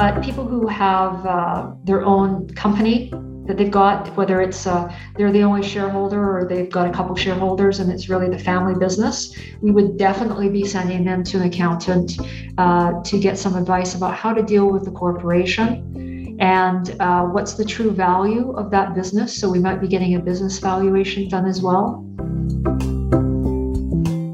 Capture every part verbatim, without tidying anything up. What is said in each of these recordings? But people who have uh, their own company that they've got, whether it's uh, they're the only shareholder or they've got a couple shareholders and it's really the family business, we would definitely be sending them to an accountant uh, to get some advice about how to deal with the corporation and uh, what's the true value of that business. So we might be getting a business valuation done as well.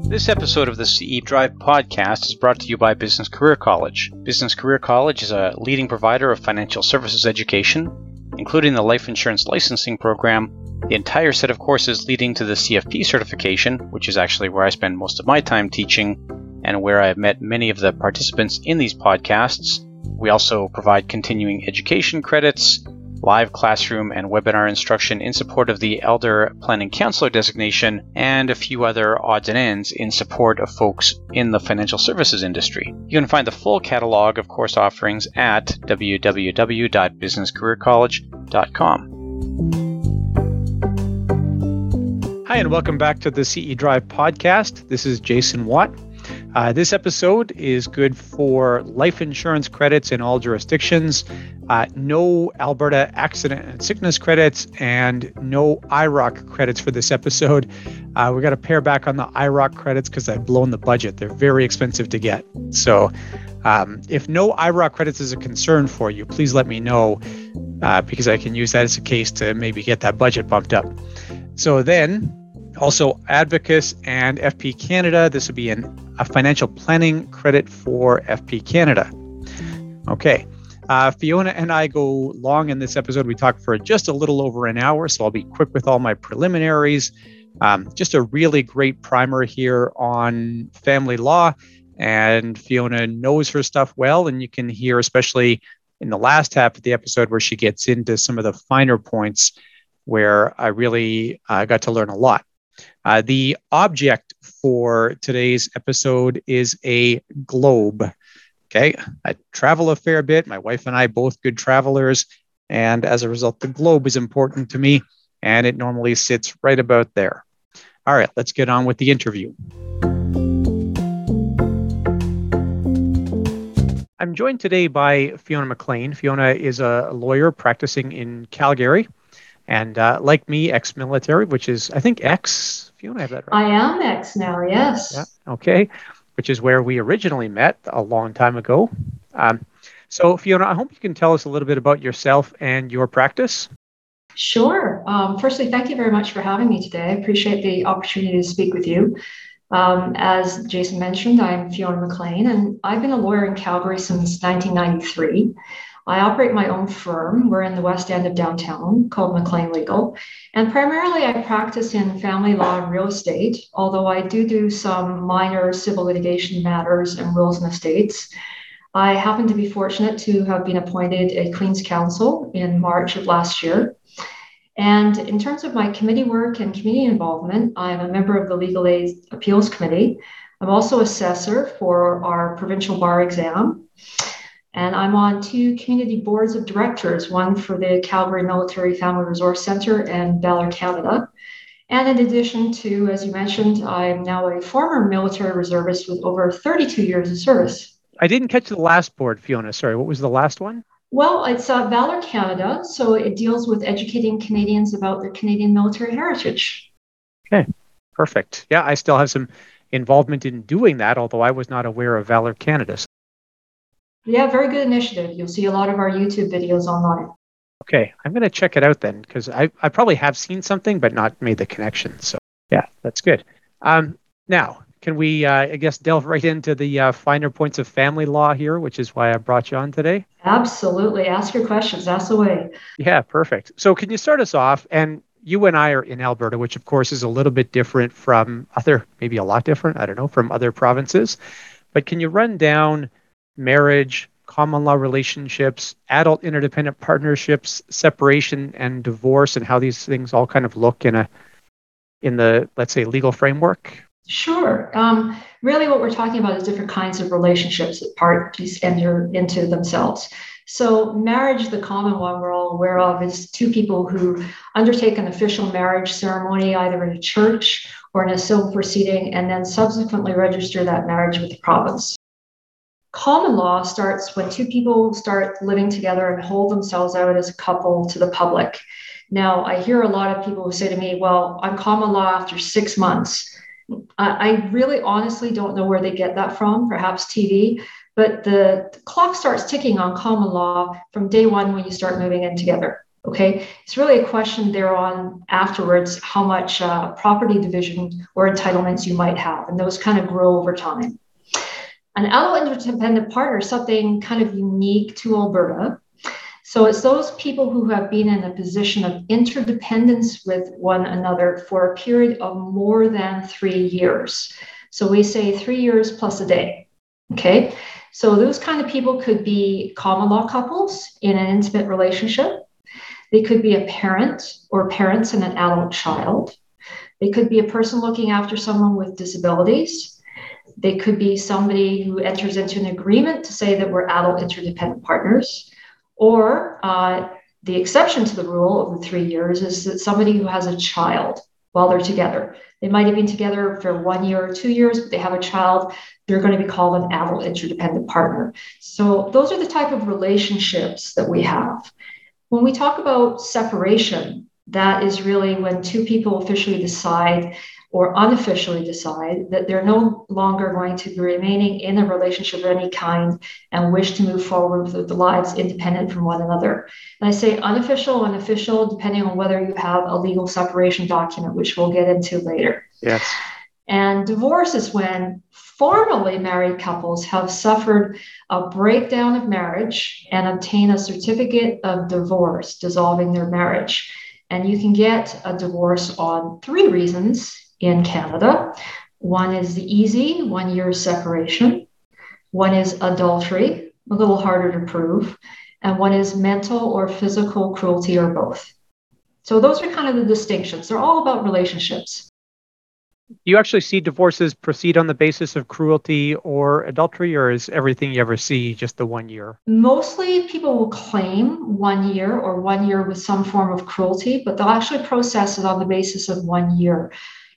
This episode of the C E Drive podcast is brought to you by Business Career College. Business Career College is a leading provider of financial services education, including the life insurance licensing program, the entire set of courses leading to the C F P certification, which is actually where I spend most of my time teaching and where I have met many of the participants in these podcasts. We also provide continuing education credits, live classroom and webinar instruction in support of the Elder Planning Counselor designation, and a few other odds and ends in support of folks in the financial services industry. You can find the full catalog of course offerings at w w w dot business career college dot com. Hi, and welcome back to the C E Drive podcast. This is Jason Watt. Uh, this episode is good for life insurance credits in all jurisdictions, uh, no Alberta accident and sickness credits, and no I R O C credits for this episode. Uh, we got to pare back on the I R O C credits because I've blown the budget. They're very expensive to get. So um, if no I R O C credits is a concern for you, please let me know uh, because I can use that as a case to maybe get that budget bumped up. So then also Advocis and F P Canada. This would be an, a financial planning credit for F P Canada. Okay, uh, Fiona and I go long in this episode. We talk for just a little over an hour, so I'll be quick with all my preliminaries. Um, just a really great primer here on family law, and Fiona knows her stuff well, and you can hear, especially in the last half of the episode, where she gets into some of the finer points where I really uh, got to learn a lot. Uh, the object for today's episode is a globe. Okay, I travel a fair bit. My wife and I both good travelers. And as a result, the globe is important to me. And it normally sits right about there. All right, let's get on with the interview. I'm joined today by Fiona McLean. Fiona is a lawyer practicing in Calgary. And uh, like me, ex-military, which is, I think, ex, if you want to have that right. I am ex now, yes. Yeah, okay, which is where we originally met a long time ago. Um, so, Fiona, I hope you can tell us a little bit about yourself and your practice. Sure. Um, firstly, thank you very much for having me today. I appreciate the opportunity to speak with you. Um, as Jason mentioned, I'm Fiona McLean, and I've been a lawyer in Calgary since nineteen ninety-three. I operate my own firm. We're in the west end of downtown called McLean Legal. And primarily I practice in family law and real estate, although I do do some minor civil litigation matters and wills and estates. I happen to be fortunate to have been appointed a Queen's Counsel in March of last year. And in terms of my committee work and community involvement, I'm a member of the Legal Aid Appeals Committee. I'm also assessor for our provincial bar exam. And I'm on two community boards of directors, one for the Calgary Military Family Resource Center and Valor Canada. And in addition to, as you mentioned, I'm now a former military reservist with over thirty-two years of service. I didn't catch the last board, Fiona. Sorry, what was the last one? Well, it's uh, Valor Canada. So it deals with educating Canadians about their Canadian military heritage. Okay, perfect. Yeah, I still have some involvement in doing that, although I was not aware of Valor Canada. Yeah, very good initiative. You'll see a lot of our YouTube videos online. Okay, I'm going to check it out then, because I, I probably have seen something, but not made the connection. So yeah, that's good. Um, now, can we, uh, I guess, delve right into the uh, finer points of family law here, which is why I brought you on today? Absolutely. Ask your questions. That's the way. Yeah, perfect. So can you start us off? And you and I are in Alberta, which of course is a little bit different from other, maybe a lot different, I don't know, from other provinces. But can you run down marriage, common law relationships, adult interdependent partnerships, separation and divorce, and how these things all kind of look in a in the, let's say, legal framework? Sure. Um, really what we're talking about is different kinds of relationships that parties enter into themselves. So marriage, the common one we're all aware of, is two people who undertake an official marriage ceremony, either in a church or in a civil proceeding, and then subsequently register that marriage with the province. Common law starts when two people start living together and hold themselves out as a couple to the public. Now, I hear a lot of people who say to me, well, I'm common law after six months. I, I really honestly don't know where they get that from, perhaps T V, but the, the clock starts ticking on common law from day one when you start moving in together. Okay, it's really a question there on afterwards, how much uh, property division or entitlements you might have, and those kind of grow over time. An adult interdependent partner is something kind of unique to Alberta. So it's those people who have been in a position of interdependence with one another for a period of more than three years. So we say three years plus a day. Okay, so those kind of people could be common law couples in an intimate relationship. They could be a parent or parents and an adult child. They could be a person looking after someone with disabilities. They could be somebody who enters into an agreement to say that we're adult interdependent partners, or uh, the exception to the rule of the three years is that somebody who has a child while they're together. They might have been together for one year or two years, but they have a child, they're going to be called an adult interdependent partner. So those are the type of relationships that we have. When we talk about separation, that is really when two people officially decide or unofficially decide that they're no longer going to be remaining in a relationship of any kind and wish to move forward with the lives independent from one another. And I say unofficial and official, depending on whether you have a legal separation document, which we'll get into later. Yes. And divorce is when formerly married couples have suffered a breakdown of marriage and obtain a certificate of divorce, dissolving their marriage. And you can get a divorce on three reasons in Canada. One is the easy one year separation. One is adultery, a little harder to prove. And one is mental or physical cruelty or both. So those are kind of the distinctions. They're all about relationships. You actually see divorces proceed on the basis of cruelty or adultery, or is everything you ever see just the one year? Mostly people will claim one year or one year with some form of cruelty, but they'll actually process it on the basis of one year.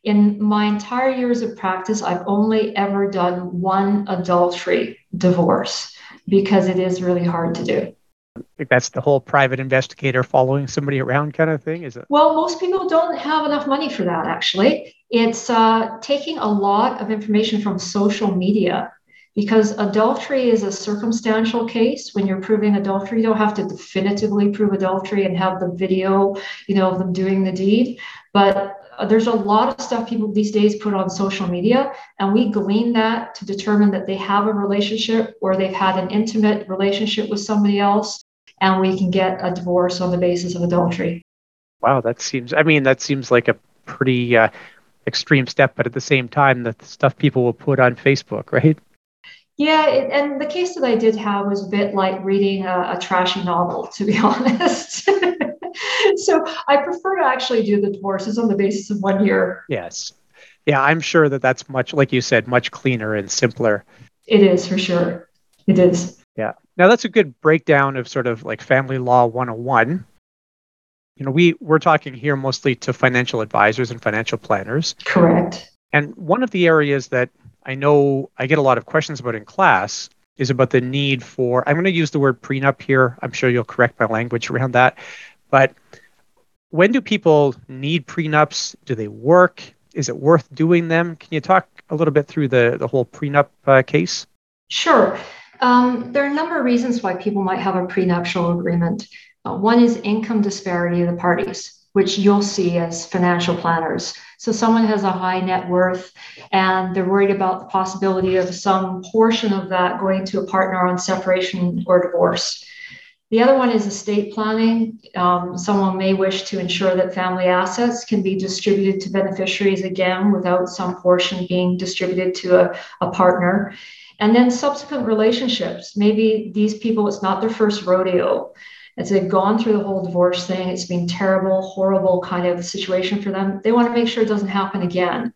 In my entire years of practice, I've only ever done one adultery divorce because it is really hard to do. I think that's the whole private investigator following somebody around kind of thing, is it? Well, most people don't have enough money for that, actually. It's uh, taking a lot of information from social media, because adultery is a circumstantial case. When you're proving adultery, you don't have to definitively prove adultery and have the video, you know, of them doing the deed. But there's a lot of stuff people these days put on social media, and we glean that to determine that they have a relationship or they've had an intimate relationship with somebody else, and we can get a divorce on the basis of adultery. Wow, that seems, I mean, that seems like a pretty uh, extreme step, but at the same time, the stuff people will put on Facebook, right? Yeah, it, and the case that I did have was a bit like reading a, a trashy novel, to be honest. So I prefer to actually do the divorces on the basis of one year. Yes. Yeah, I'm sure that that's much, like you said, much cleaner and simpler. It is, for sure. It is. Yeah. Now, that's a good breakdown of sort of like family law one oh one. You know, we, we're talking here mostly to financial advisors and financial planners. Correct. And one of the areas that I know I get a lot of questions about in class is about the need for, I'm going to use the word prenup here. I'm sure you'll correct my language around that. But when do people need prenups? Do they work? Is it worth doing them? Can you talk a little bit through the, the whole prenup uh, case? Sure. Um, there are a number of reasons why people might have a prenuptial agreement. Uh, one is income disparity of the parties, which you'll see as financial planners. So someone has a high net worth and they're worried about the possibility of some portion of that going to a partner on separation or divorce. The other one is estate planning. Um, someone may wish to ensure that family assets can be distributed to beneficiaries again without some portion being distributed to a, a partner. And then subsequent relationships. Maybe these people, it's not their first rodeo. As they've gone through the whole divorce thing, it's been terrible, horrible kind of situation for them. They want to make sure it doesn't happen again.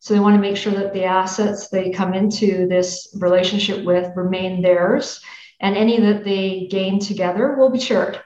So they want to make sure that the assets they come into this relationship with remain theirs, and any that they gain together will be shared.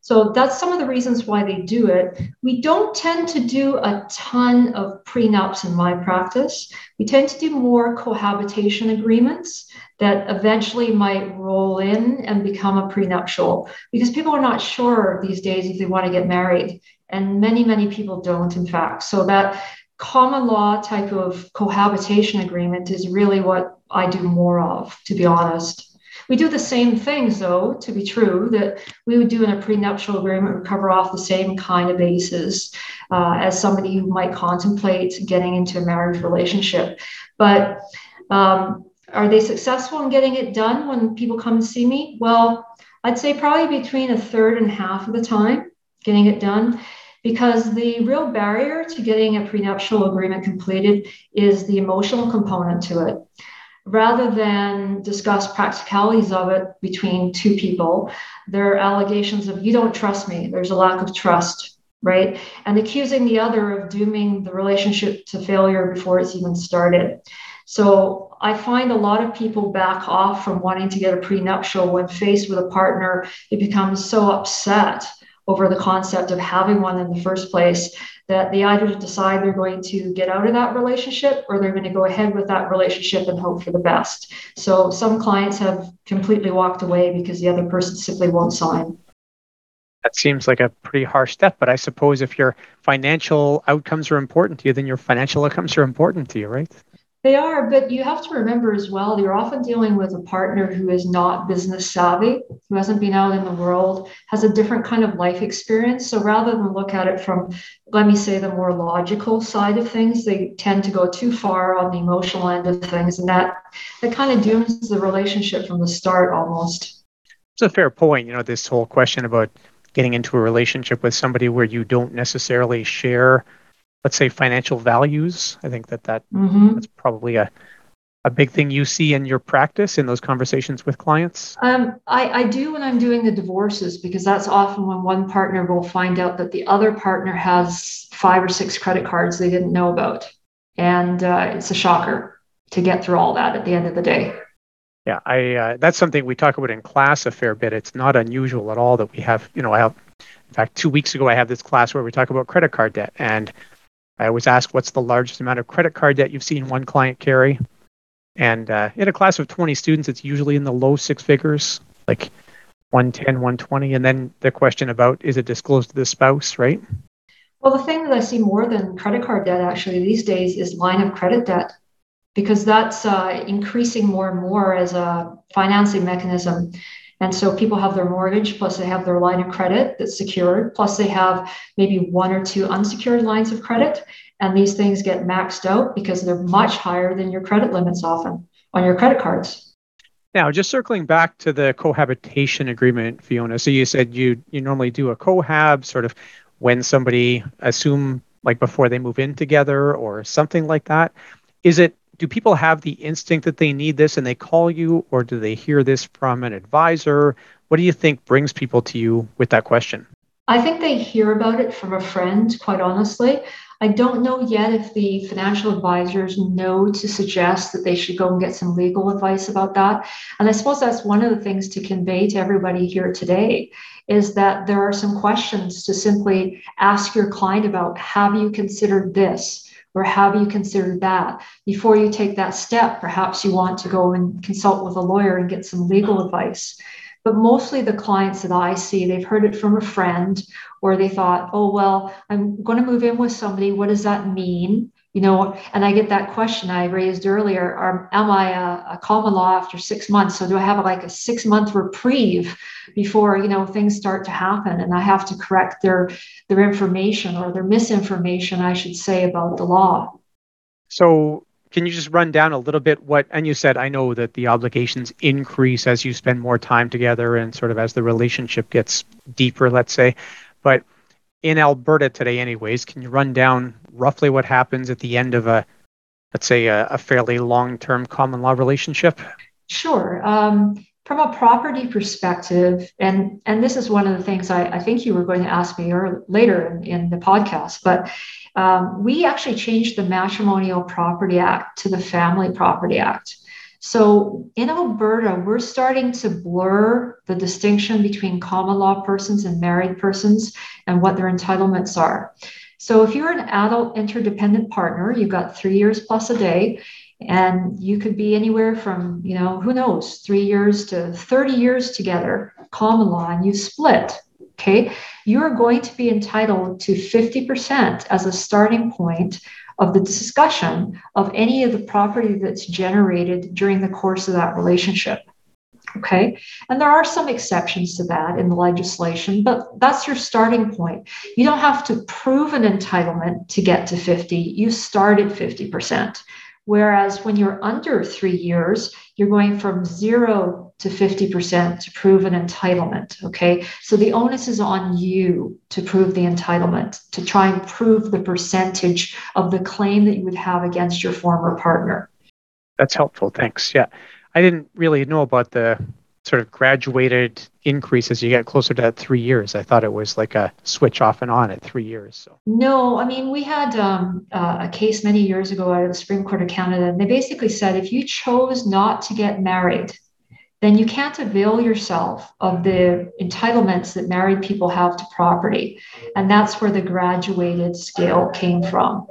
So that's some of the reasons why they do it. We don't tend to do a ton of prenups in my practice. We tend to do more cohabitation agreements. that eventually might roll in and become a prenuptial, because people are not sure these days if they want to get married. And many, many people don't, in fact. So that common law type of cohabitation agreement is really what I do more of, to be honest. We do the same things, though, to be true, that we would do in a prenuptial agreement, would cover off the same kind of basis uh, as somebody who might contemplate getting into a marriage relationship. But um, are they successful in getting it done when people come and see me? Well, I'd say probably between a third and half of the time getting it done, because the real barrier to getting a prenuptial agreement completed is the emotional component to it. Rather than discuss practicalities of it between two people, there are allegations of, you don't trust me. There's a lack of trust, right? And accusing the other of dooming the relationship to failure before it's even started. So I find a lot of people back off from wanting to get a prenuptial when faced with a partner who becomes so upset over the concept of having one in the first place, that they either decide they're going to get out of that relationship or they're going to go ahead with that relationship and hope for the best. So some clients have completely walked away because the other person simply won't sign. That seems like a pretty harsh step, but I suppose if your financial outcomes are important to you, then your financial outcomes are important to you, right? They are, but you have to remember as well, you're often dealing with a partner who is not business savvy, who hasn't been out in the world, has a different kind of life experience. So rather than look at it from, let me say, the more logical side of things, they tend to go too far on the emotional end of things. And that, that kind of dooms the relationship from the start almost. It's a fair point, you know, this whole question about getting into a relationship with somebody where you don't necessarily share, let's say, financial values. I think that, that mm-hmm. that's probably a, a big thing you see in your practice in those conversations with clients. Um, I, I do when I'm doing the divorces, because that's often when one partner will find out that the other partner has five or six credit cards they didn't know about. And uh, it's a shocker to get through all that at the end of the day. Yeah, I uh, that's something we talk about in class a fair bit. It's not unusual at all that we have, you know, I have, in fact, two weeks ago, I had this class where we talk about credit card debt, and I was asked, what's the largest amount of credit card debt you've seen one client carry? And uh, in a class of twenty students, it's usually in the low six figures, like one ten, one twenty. And then the question about, is it disclosed to the spouse, right? Well, the thing that I see more than credit card debt actually these days is line of credit debt, because that's uh, increasing more and more as a financing mechanism. And so people have their mortgage, plus they have their line of credit that's secured, plus they have maybe one or two unsecured lines of credit. And these things get maxed out because they're much higher than your credit limits often on your credit cards. Now, just circling back to the cohabitation agreement, Fiona. So you said you you normally do a cohab sort of when somebody, assume like before they move in together or something like that. Is it Do people have the instinct that they need this and they call you, or do they hear this from an advisor? What do you think brings people to you with that question? I think they hear about it from a friend, quite honestly. I don't know yet if the financial advisors know to suggest that they should go and get some legal advice about that. And I suppose that's one of the things to convey to everybody here today, is that there are some questions to simply ask your client about. Have you considered this? Or have you considered that? Before you take that step, perhaps you want to go and consult with a lawyer and get some legal advice. But mostly the clients that I see, they've heard it from a friend, or they thought, oh, well, I'm going to move in with somebody. What does that mean? You know, and I get that question I raised earlier, are, am I a, a common law after six months? So do I have like a six month reprieve before, you know, things start to happen and I have to correct their, their information or their misinformation, I should say, about the law? So can you just run down a little bit what, and you said, I know that the obligations increase as you spend more time together and sort of as the relationship gets deeper, let's say, but in Alberta today anyways, can you run down roughly what happens at the end of a, let's say, a, a fairly long-term common law relationship? Sure. Um, from a property perspective, and, and this is one of the things I, I think you were going to ask me or later in, in the podcast, but um, we actually changed the Matrimonial Property Act to the Family Property Act. So in Alberta, we're starting to blur the distinction between common law persons and married persons and what their entitlements are. So if you're an adult interdependent partner, you've got three years plus a day, And you could be anywhere from, you know, who knows, three years to thirty years together, common law, and you split, okay? You're going to be entitled to fifty percent as a starting point of the discussion of any of the property that's generated during the course of that relationship, okay? And there are some exceptions to that in the legislation, but that's your starting point. You don't have to prove an entitlement to get to fifty. You start at fifty percent. Whereas when you're under three years, you're going from zero to fifty percent to prove an entitlement, okay? So the onus is on you to prove the entitlement, to try and prove the percentage of the claim that you would have against your former partner. That's helpful, thanks, yeah. I didn't really know about the sort of graduated increase as you get closer to that three years. I thought it was like a switch off and on at three years. So. No, I mean, we had um, uh, a case many years ago out of the Supreme Court of Canada, and they basically said, if you chose not to get married, then you can't avail yourself of the entitlements that married people have to property. And that's where the graduated scale came from.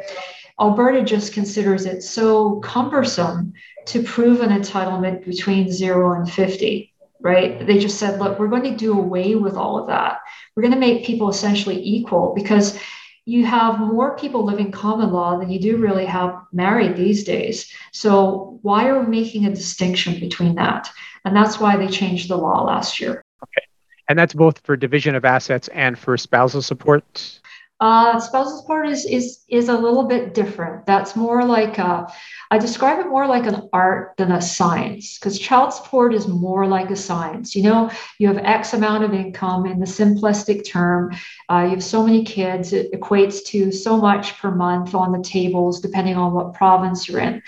Alberta just considers it so cumbersome to prove an entitlement between zero and fifty. Right? They just said, look, we're going to do away with all of that. We're going to make people essentially equal, because you have more people living common law than you do really have married these days. So why are we making a distinction between that? And that's why they changed the law last year. Okay. And that's both for division of assets and for spousal support? Uh, spousal support is, is, is a little bit different. That's more like, a, I describe it more like an art than a science, because child support is more like a science. You know, you have X amount of income in the simplistic term. Uh, you have so many kids, it equates to so much per month on the tables, depending on what province you're in.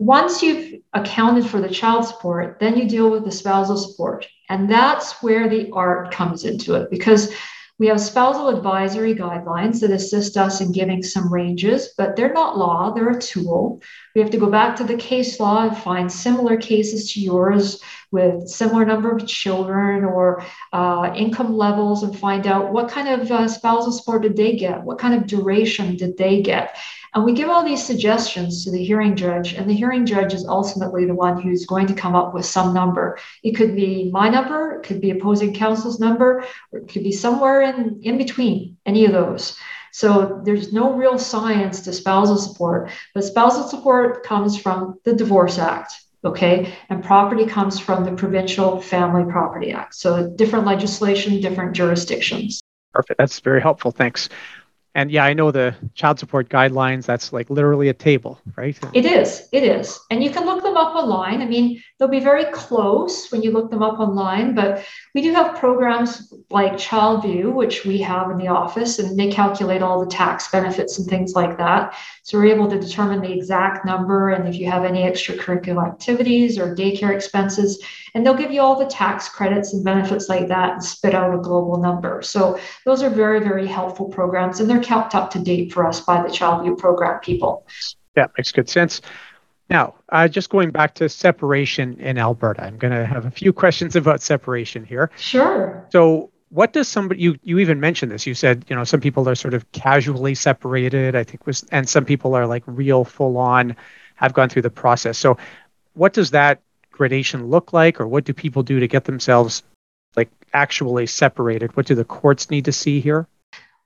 Once you've accounted for the child support, then you deal with the spousal support. And that's where the art comes into it, because we have spousal advisory guidelines that assist us in giving some ranges, but they're not law, they're a tool. We have to go back to the case law and find similar cases to yours with similar number of children or uh, income levels, and find out what kind of uh, spousal support did they get? What kind of duration did they get? And we give all these suggestions to the hearing judge, and the hearing judge is ultimately the one who's going to come up with some number. It could be my number, it could be opposing counsel's number, or it could be somewhere in, in between, any of those. So there's no real science to spousal support, but spousal support comes from the Divorce Act, okay? And property comes from the Provincial Family Property Act. So different legislation, different jurisdictions. Perfect, that's very helpful, thanks. And yeah, I know the child support guidelines, that's like literally a table, right? It is, it is. And you can look them up online. I mean, they'll be very close when you look them up online, but we do have programs like ChildView, which we have in the office, and they calculate all the tax benefits and things like that. So we're able to determine the exact number, and if you have any extracurricular activities or daycare expenses, and they'll give you all the tax credits and benefits like that and spit out a global number. So those are very, very helpful programs, and they're kept up to date for us by the ChildView program people. Yeah, makes good sense. Now, uh, just going back to separation in Alberta, I'm going to have a few questions about separation here. Sure. So what does somebody, you, you even mentioned this, you said, you know, some people are sort of casually separated, I think was, and some people are like real full on, have gone through the process. So what does that gradation look like, or what do people do to get themselves like actually separated? What do the courts need to see here?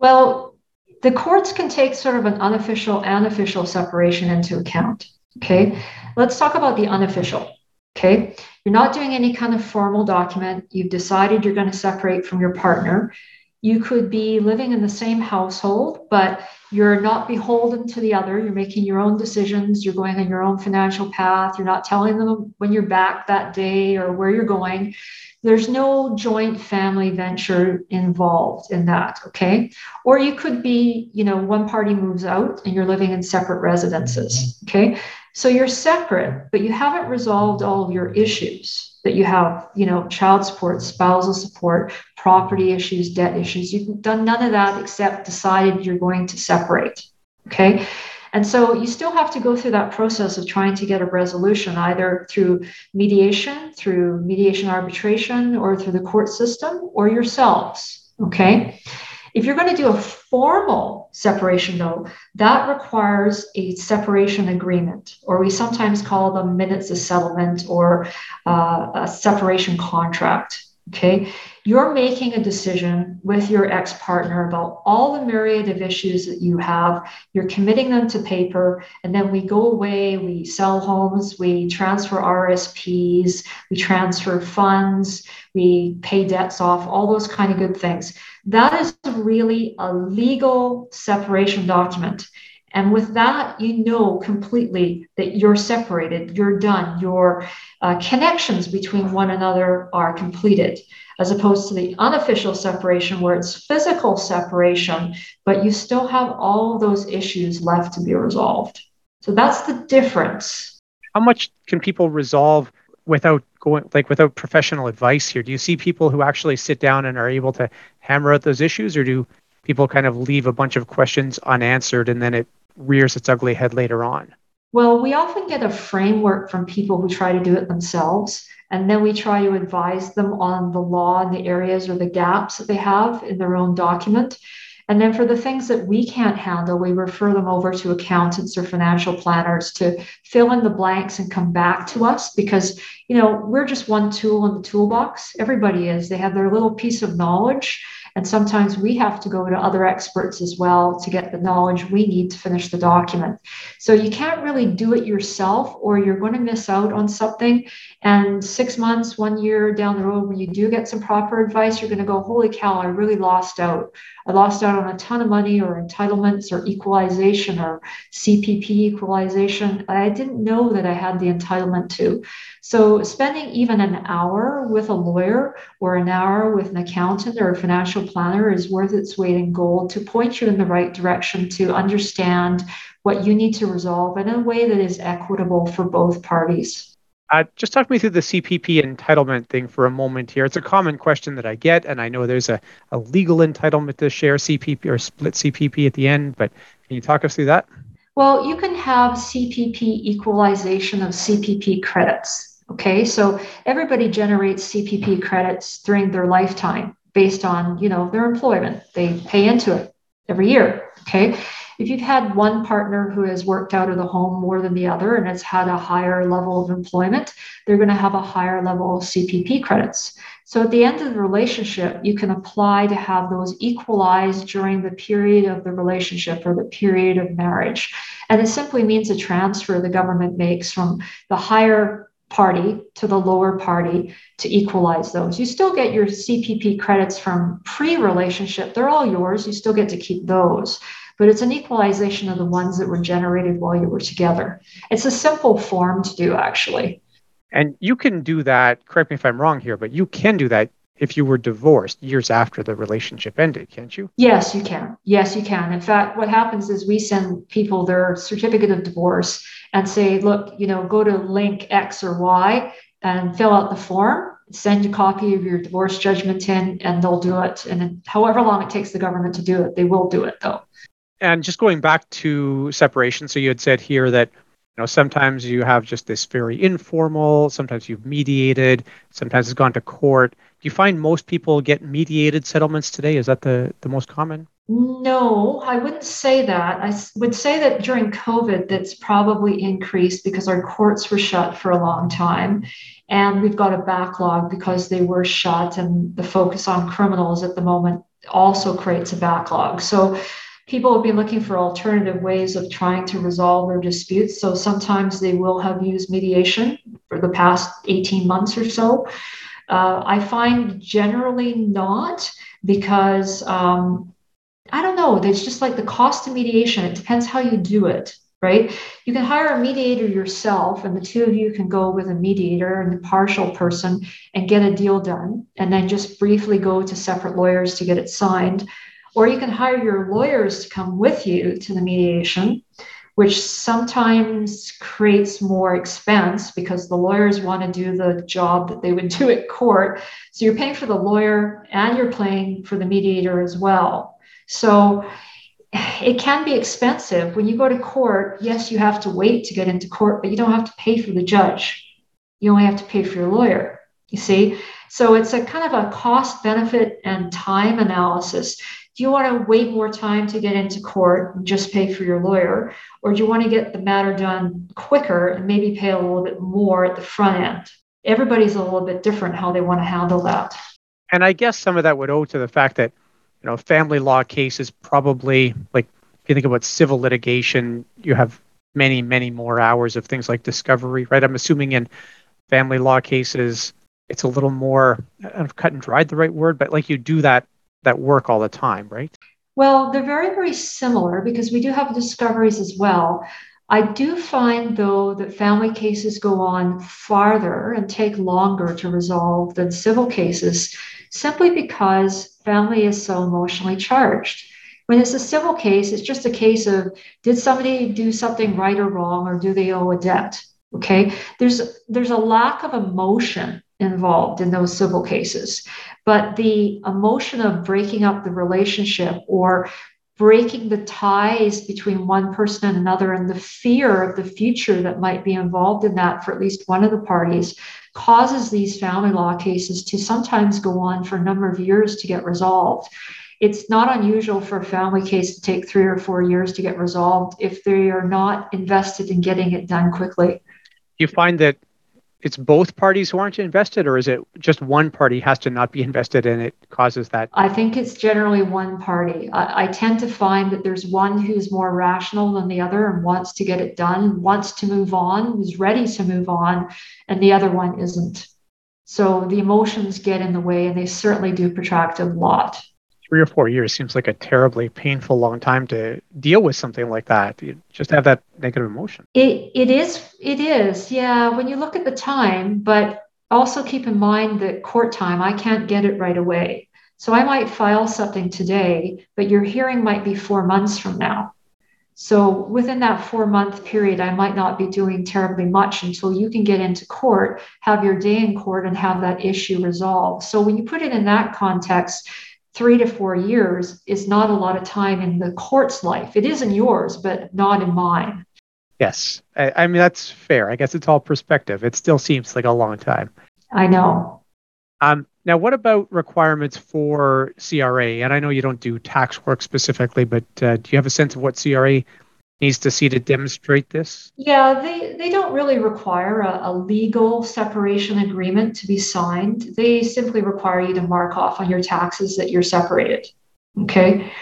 Well, the courts can take sort of an unofficial and official separation into account, okay? Let's talk about the unofficial, okay? You're not doing any kind of formal document. You've decided you're going to separate from your partner. You could be living in the same household, but you're not beholden to the other. You're making your own decisions. You're going on your own financial path. You're not telling them when you're back that day or where you're going. There's no joint family venture involved in that, okay? Or you could be, you know, one party moves out and you're living in separate residences, okay? So you're separate, but you haven't resolved all of your issues that you have, you know, child support, spousal support, property issues, debt issues. You've done none of that except decided you're going to separate, okay? And so you still have to go through that process of trying to get a resolution, either through mediation, through mediation arbitration, or through the court system, or yourselves, okay? If you're going to do a formal separation, though, that requires a separation agreement, or we sometimes call them minutes of settlement or uh, a separation contract. Okay, you're making a decision with your ex-partner about all the myriad of issues that you have. You're committing them to paper, and then we go away, we sell homes, we transfer R S Ps, we transfer funds, we pay debts off, all those kind of good things. That is really a legal separation document. And with that, you know completely that you're separated, you're done, your uh, connections between one another are completed, as opposed to the unofficial separation where it's physical separation, but you still have all those issues left to be resolved. So that's the difference. How much can people resolve without going, like without professional advice here? Do you see people who actually sit down and are able to hammer out those issues, or do people kind of leave a bunch of questions unanswered and then it rears its ugly head later on? Well, we often get a framework from people who try to do it themselves, and then we try to advise them on the law and the areas or the gaps that they have in their own document. And then for the things that we can't handle, we refer them over to accountants or financial planners to fill in the blanks and come back to us, because, you know, we're just one tool in the toolbox. Everybody is. They have their little piece of knowledge. And sometimes we have to go to other experts as well to get the knowledge we need to finish the document. So you can't really do it yourself, or you're going to miss out on something. And six months, one year down the road, when you do get some proper advice, you're going to go, holy cow, I really lost out. I lost out on a ton of money, or entitlements, or equalization, or C P P equalization. I didn't know that I had the entitlement to. So spending even an hour with a lawyer or an hour with an accountant or a financial planner is worth its weight in gold to point you in the right direction to understand what you need to resolve in a way that is equitable for both parties. Uh, just talk me through the C P P entitlement thing for a moment here. It's a common question that I get, and I know there's a, a legal entitlement to share C P P or split C P P at the end, but can you talk us through that? Well, you can have C P P equalization of C P P credits. Okay, so everybody generates C P P credits during their lifetime, based on, you know, their employment. They pay into it every year, okay? If you've had one partner who has worked out of the home more than the other and has had a higher level of employment, they're going to have a higher level of C P P credits. So at the end of the relationship, you can apply to have those equalized during the period of the relationship or the period of marriage. And it simply means a transfer the government makes from the higher party to the lower party to equalize those. You still get your C P P credits from pre-relationship. They're all yours. You still get to keep those, but it's an equalization of the ones that were generated while you were together. It's a simple form to do, actually. And you can do that, correct me if I'm wrong here, but you can do that if you were divorced years after the relationship ended, can't you? Yes, you can. Yes, you can. In fact, what happens is we send people their certificate of divorce and say, look, you know, go to link X or Y and fill out the form, send a copy of your divorce judgment in, and they'll do it. And however long it takes the government to do it, they will do it, though. And just going back to separation, so you had said here that, you know, sometimes you have just this very informal, sometimes you've mediated, sometimes it's gone to court. Do you find most people get mediated settlements today? Is that the, the most common? No, I wouldn't say that. I would say that during COVID, that's probably increased because our courts were shut for a long time. And we've got a backlog because they were shut, and the focus on criminals at the moment also creates a backlog. So people will be looking for alternative ways of trying to resolve their disputes. So sometimes they will have used mediation for the past eighteen months or so. Uh, I find generally not, because um, I don't know, it's just like the cost of mediation. It depends how you do it, right? You can hire a mediator yourself, and the two of you can go with a mediator and a partial person and get a deal done, and then just briefly go to separate lawyers to get it signed. Or you can hire your lawyers to come with you to the mediation, which sometimes creates more expense because the lawyers want to do the job that they would do at court. So you're paying for the lawyer and you're paying for the mediator as well. So it can be expensive. When you go to court, yes, you have to wait to get into court, but you don't have to pay for the judge. You only have to pay for your lawyer, you see? So it's a kind of a cost benefit and time analysis. Do you want to wait more time to get into court and just pay for your lawyer? Or do you want to get the matter done quicker and maybe pay a little bit more at the front end? Everybody's a little bit different how they want to handle that. And I guess some of that would owe to the fact that, you know, family law cases probably, like if you think about civil litigation, you have many, many more hours of things like discovery, right? I'm assuming in family law cases, it's a little more, I don't know if cut and dried the right word, but like you do that that work all the time, right? Well, they're very, very similar because we do have discoveries as well. I do find, though, that family cases go on farther and take longer to resolve than civil cases, simply because family is so emotionally charged. When it's a civil case, it's just a case of, did somebody do something right or wrong, or do they owe a debt? Okay, there's there's a lack of emotion involved in those civil cases. But the emotion of breaking up the relationship or breaking the ties between one person and another and the fear of the future that might be involved in that for at least one of the parties causes these family law cases to sometimes go on for a number of years to get resolved. It's not unusual for a family case to take three or four years to get resolved if they are not invested in getting it done quickly. You find that it's both parties who aren't invested, or is it just one party has to not be invested and it causes that? I think it's generally one party. I, I tend to find that there's one who's more rational than the other and wants to get it done, wants to move on, is ready to move on, and the other one isn't. So the emotions get in the way, and they certainly do protract a lot. Three or four years seems like a terribly painful long time to deal with something like that. You just have that negative emotion. It It is. It is. Yeah. When you look at the time, but also keep in mind that court time, I can't get it right away. So I might file something today, but your hearing might be four months from now. So within that four month period, I might not be doing terribly much until you can get into court, have your day in court, and have that issue resolved. So when you put it in that context, three to four years is not a lot of time in the court's life. It is in yours, but not in mine. Yes. I, I mean, that's fair. I guess it's all perspective. It still seems like a long time. I know. Um, now, what about requirements for C R A? And I know you don't do tax work specifically, but uh, do you have a sense of what C R A needs to see to demonstrate this? Yeah, they, they don't really require a, a legal separation agreement to be signed. They simply require you to mark off on your taxes that you're separated. Okay.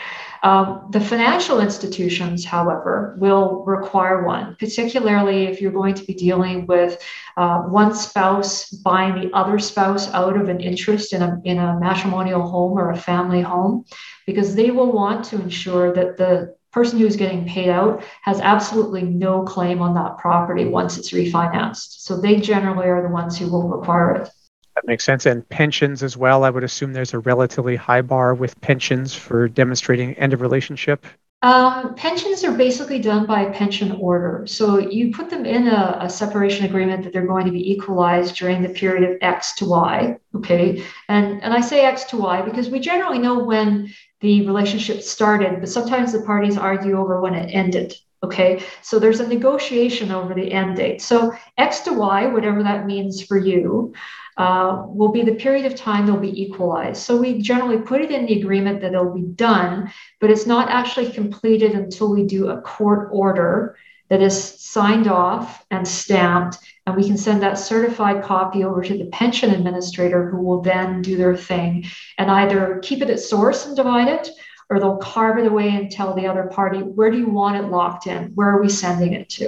Um, the financial institutions, however, will require one, particularly if you're going to be dealing with uh, one spouse buying the other spouse out of an interest in a, in a matrimonial home or a family home, because they will want to ensure that the person who's getting paid out has absolutely no claim on that property once it's refinanced. So they generally are the ones who will require it. That makes sense. And pensions as well. I would assume there's a relatively high bar with pensions for demonstrating end of relationship. Um, pensions are basically done by pension order. So you put them in a, a separation agreement that they're going to be equalized during the period of X to Y. Okay. And, and I say X to Y because we generally know when the relationship started, but sometimes the parties argue over when it ended. Okay. So there's a negotiation over the end date. So X to Y, whatever that means for you, Uh, will be the period of time they'll be equalized. So we generally put it in the agreement that it'll be done, but it's not actually completed until we do a court order that is signed off and stamped, and we can send that certified copy over to the pension administrator, who will then do their thing and either keep it at source and divide it, or they'll carve it away and tell the other party, where do you want it locked in? Where are we sending it to?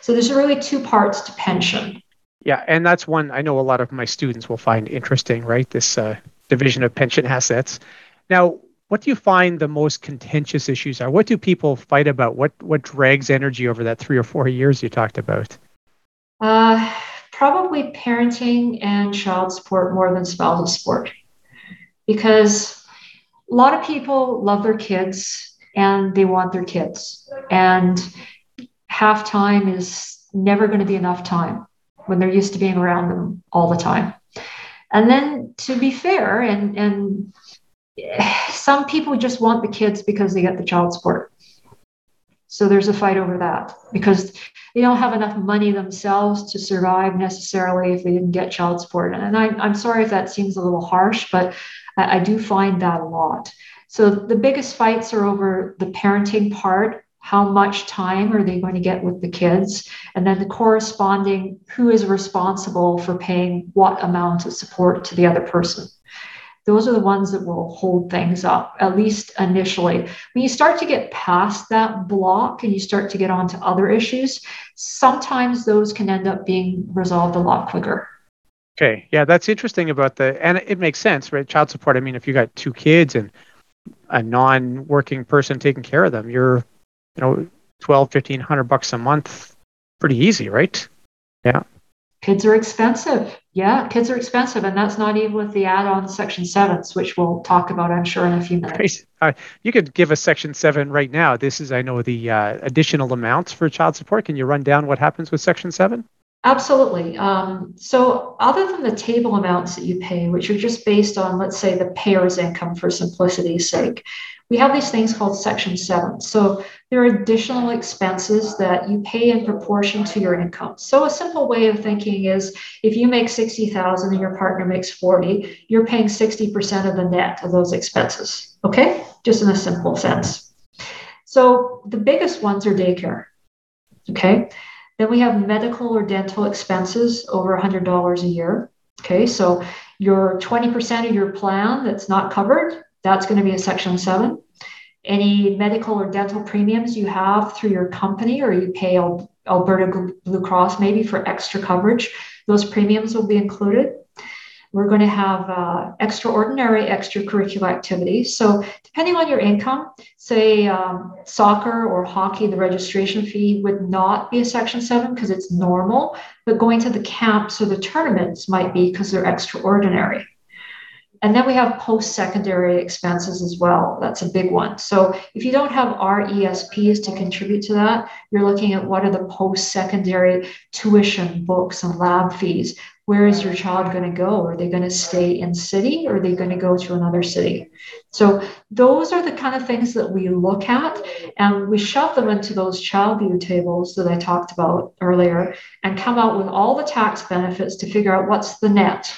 So there's really two parts to pension. Yeah, and that's one I know a lot of my students will find interesting, right? This uh, division of pension assets. Now, what do you find the most contentious issues are? What do people fight about? What what drags energy over that three or four years you talked about? Uh, probably parenting and child support more than spousal support, because a lot of people love their kids and they want their kids, and half time is never going to be enough time when they're used to being around them all the time. And then, to be fair, and, and some people just want the kids because they get the child support. So there's a fight over that because they don't have enough money themselves to survive necessarily if they didn't get child support. And I, I'm sorry if that seems a little harsh, but I, I do find that a lot. So the biggest fights are over the parenting part. How much time are they going to get with the kids? And then the corresponding, who is responsible for paying what amount of support to the other person? Those are the ones that will hold things up, at least initially. When you start to get past that block and you start to get onto other issues, sometimes those can end up being resolved a lot quicker. Okay. Yeah, that's interesting about the, and it makes sense, right? Child support. I mean, if you got two kids and a non-working person taking care of them, you're, you know, twelve, fifteen hundred bucks a month, pretty easy, right? Yeah. Kids are expensive. Yeah, kids are expensive. And that's not even with the add-on Section sevens, which we'll talk about, I'm sure, in a few minutes. Right. Uh, you could give a Section seven right now. This is, I know, the uh, additional amounts for child support. Can you run down what happens with Section seven? Absolutely. Um, so other than the table amounts that you pay, which are just based on, let's say, the payer's income for simplicity's sake, we have these things called Section seven. So there are additional expenses that you pay in proportion to your income. So a simple way of thinking is if you make sixty thousand dollars and your partner makes forty thousand dollars, you're paying sixty percent of the net of those expenses. Okay? Just in a simple sense. So the biggest ones are daycare. Okay? Then we have medical or dental expenses over one hundred dollars a year. Okay, so your twenty percent of your plan that's not covered, that's going to be a Section seven. Any medical or dental premiums you have through your company or you pay Alberta Blue Cross maybe for extra coverage, those premiums will be included. We're going to have uh, extraordinary extracurricular activities. So depending on your income, say um, soccer or hockey, the registration fee would not be a Section seven because it's normal, but going to the camps or the tournaments might be because they're extraordinary. And then we have post-secondary expenses as well. That's a big one. So if you don't have R E S Ps to contribute to that, you're looking at what are the post-secondary tuition, books, and lab fees. Where is your child going to go? Are they going to stay in city or are they going to go to another city? So those are the kind of things that we look at and we shove them into those child view tables that I talked about earlier and come out with all the tax benefits to figure out what's the net.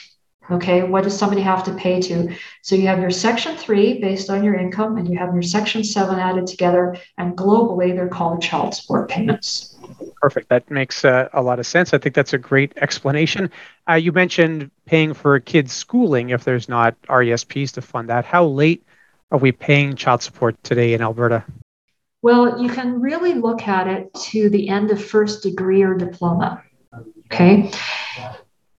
Okay, what does somebody have to pay to? So you have your Section three based on your income and you have your Section seven added together, and globally they're called child support payments. Perfect. That makes uh, a lot of sense. I think that's a great explanation. Uh, you mentioned paying for kids' schooling if there's not R E S Ps to fund that. How late are we paying child support today in Alberta? Well, you can really look at it to the end of first degree or diploma. Okay.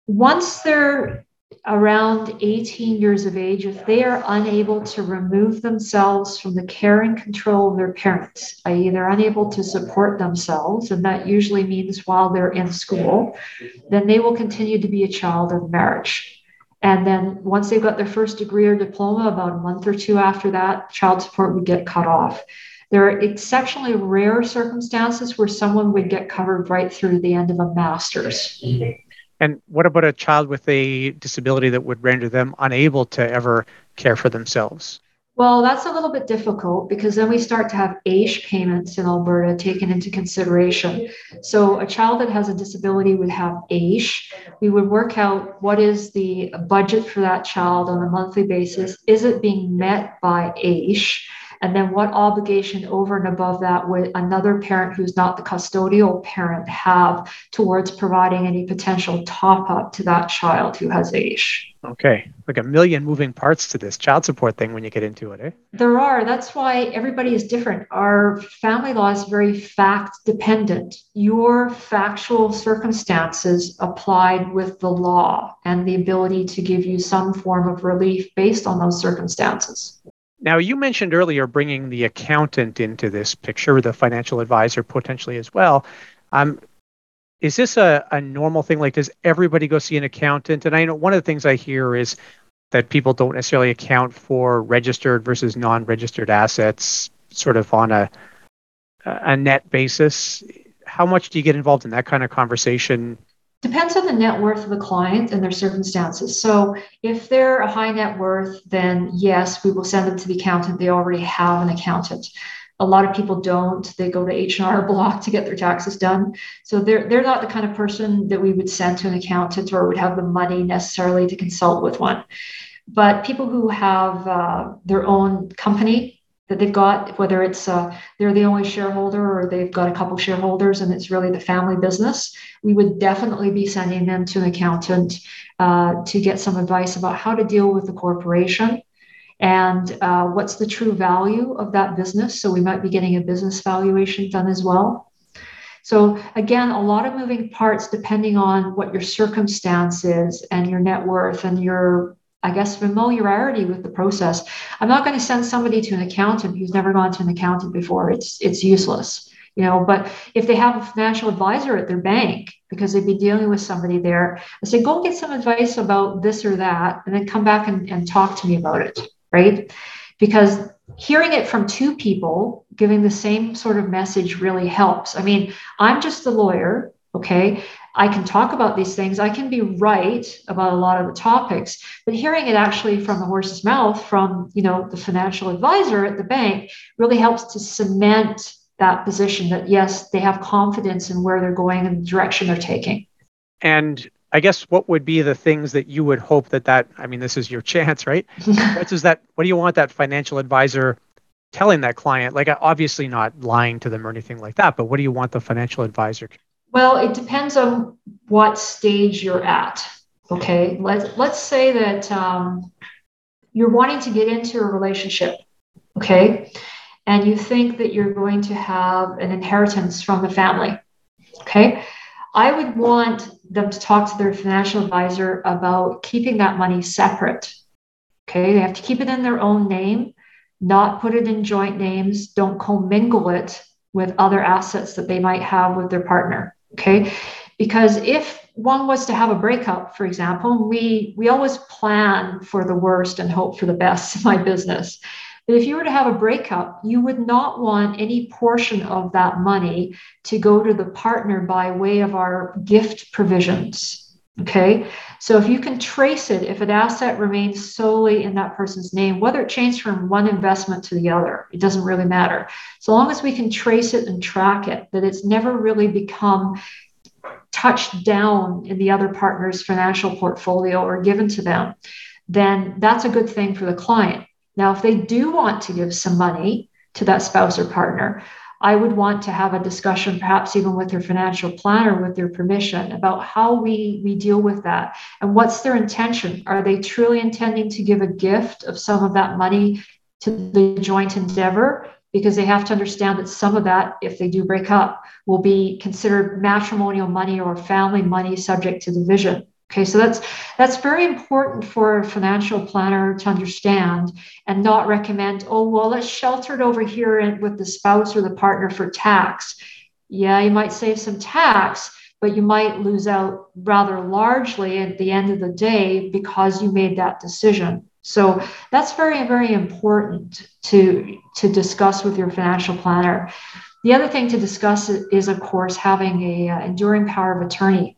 Once they're around eighteen years of age, if they are unable to remove themselves from the care and control of their parents, that is they're unable to support themselves, and that usually means while they're in school, then they will continue to be a child of marriage. And then once they've got their first degree or diploma, about a month or two after that, child support would get cut off. There are exceptionally rare circumstances where someone would get covered right through to the end of a master's. And what about a child with a disability that would render them unable to ever care for themselves? Well, that's a little bit difficult because then we start to have AISH payments in Alberta taken into consideration. So a child that has a disability would have AISH. We would work out what is the budget for that child on a monthly basis. Is it being met by AISH? And then what obligation over and above that would another parent who's not the custodial parent have towards providing any potential top up to that child who has AISH? Okay. Like a million moving parts to this child support thing when you get into it, eh? There are. That's why everybody is different. Our family law is very fact dependent. Your factual circumstances applied with the law and the ability to give you some form of relief based on those circumstances. Now, you mentioned earlier bringing the accountant into this picture, the financial advisor potentially as well. Um, is this a, a normal thing? Like, does everybody go see an accountant? And I know one of the things I hear is that people don't necessarily account for registered versus non-registered assets sort of on a, a net basis. How much do you get involved in that kind of conversation? Depends on the net worth of the client and their circumstances. So if they're a high net worth, then yes, we will send them to the accountant. They already have an accountant. A lot of people don't. They go to H and R Block to get their taxes done. So they're they're not the kind of person that we would send to an accountant or would have the money necessarily to consult with one. But people who have uh, their own company that they've got, whether it's uh, they're the only shareholder or they've got a couple shareholders and it's really the family business, we would definitely be sending them to an accountant uh, to get some advice about how to deal with the corporation. And uh, what's the true value of that business? So we might be getting a business valuation done as well. So again, a lot of moving parts depending on what your circumstance is and your net worth and your, I guess, familiarity with the process. I'm not going to send somebody to an accountant who's never gone to an accountant before. It's it's useless, you know. But if they have a financial advisor at their bank, because they'd be dealing with somebody there, I say, go get some advice about this or that, and then come back and, and talk to me about it. Right? Because hearing it from two people giving the same sort of message really helps. I mean, I'm just the lawyer, okay? I can talk about these things. I can be right about a lot of the topics, but hearing it actually from the horse's mouth from, you know, the financial advisor at the bank really helps to cement that position that, yes, they have confidence in where they're going and the direction they're taking. And I guess what would be the things that you would hope that that, I mean, this is your chance, right? What is that? What do you want that financial advisor telling that client? Like, obviously not lying to them or anything like that, but what do you want the financial advisor? Well, it depends on what stage you're at. Okay. Let's, let's say that um, you're wanting to get into a relationship. Okay. And you think that you're going to have an inheritance from the family. Okay. I would want them to talk to their financial advisor about keeping that money separate. Okay. They have to keep it in their own name, not put it in joint names. Don't commingle it with other assets that they might have with their partner. Okay. Because if one was to have a breakup, for example, we, we always plan for the worst and hope for the best in my business. But if you were to have a breakup, you would not want any portion of that money to go to the partner by way of our gift provisions. Okay. So if you can trace it, if an asset remains solely in that person's name, whether it changed from one investment to the other, it doesn't really matter. So long as we can trace it and track it, that it's never really become touched down in the other partner's financial portfolio or given to them, then that's a good thing for the client. Now, if they do want to give some money to that spouse or partner, I would want to have a discussion, perhaps even with their financial planner, with their permission, about how we, we deal with that and what's their intention. Are they truly intending to give a gift of some of that money to the joint endeavor? Because they have to understand that some of that, if they do break up, will be considered matrimonial money or family money subject to division. Okay, so that's that's very important for a financial planner to understand and not recommend, oh, well, let's shelter it over here with the spouse or the partner for tax. Yeah, you might save some tax, but you might lose out rather largely at the end of the day because you made that decision. So that's very, very important to, to discuss with your financial planner. The other thing to discuss is, of course, having a uh, enduring power of attorney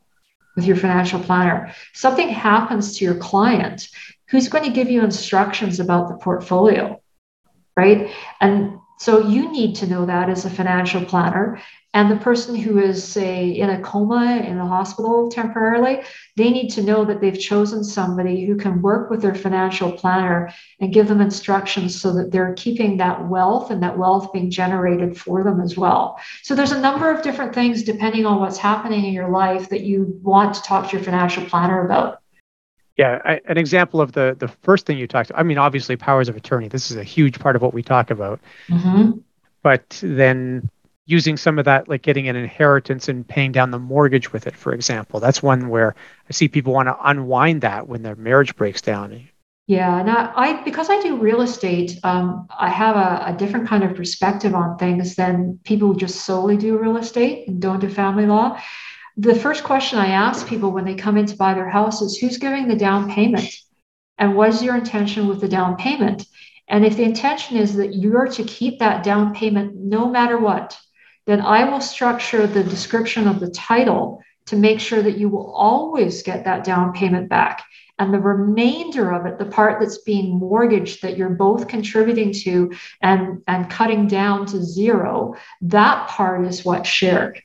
with your financial planner. Something happens to your client, who's going to give you instructions about the portfolio, right? And so you need to know that as a financial planner, and the person who is, say, in a coma in the hospital temporarily, they need to know that they've chosen somebody who can work with their financial planner and give them instructions so that they're keeping that wealth and that wealth being generated for them as well. So there's a number of different things, depending on what's happening in your life, that you want to talk to your financial planner about. Yeah, I, an example of the, the first thing you talked about, I mean, obviously powers of attorney, this is a huge part of what we talk about, mm-hmm. But then using some of that, like getting an inheritance and paying down the mortgage with it, for example, that's one where I see people want to unwind that when their marriage breaks down. Yeah, and I, I because I do real estate, um, I have a, a different kind of perspective on things than people who just solely do real estate and don't do family law. The first question I ask people when they come in to buy their house is, who's giving the down payment? And what is your intention with the down payment? And if the intention is that you're to keep that down payment no matter what, then I will structure the description of the title to make sure that you will always get that down payment back. And the remainder of it, the part that's being mortgaged that you're both contributing to and, and cutting down to zero, that part is what's shared.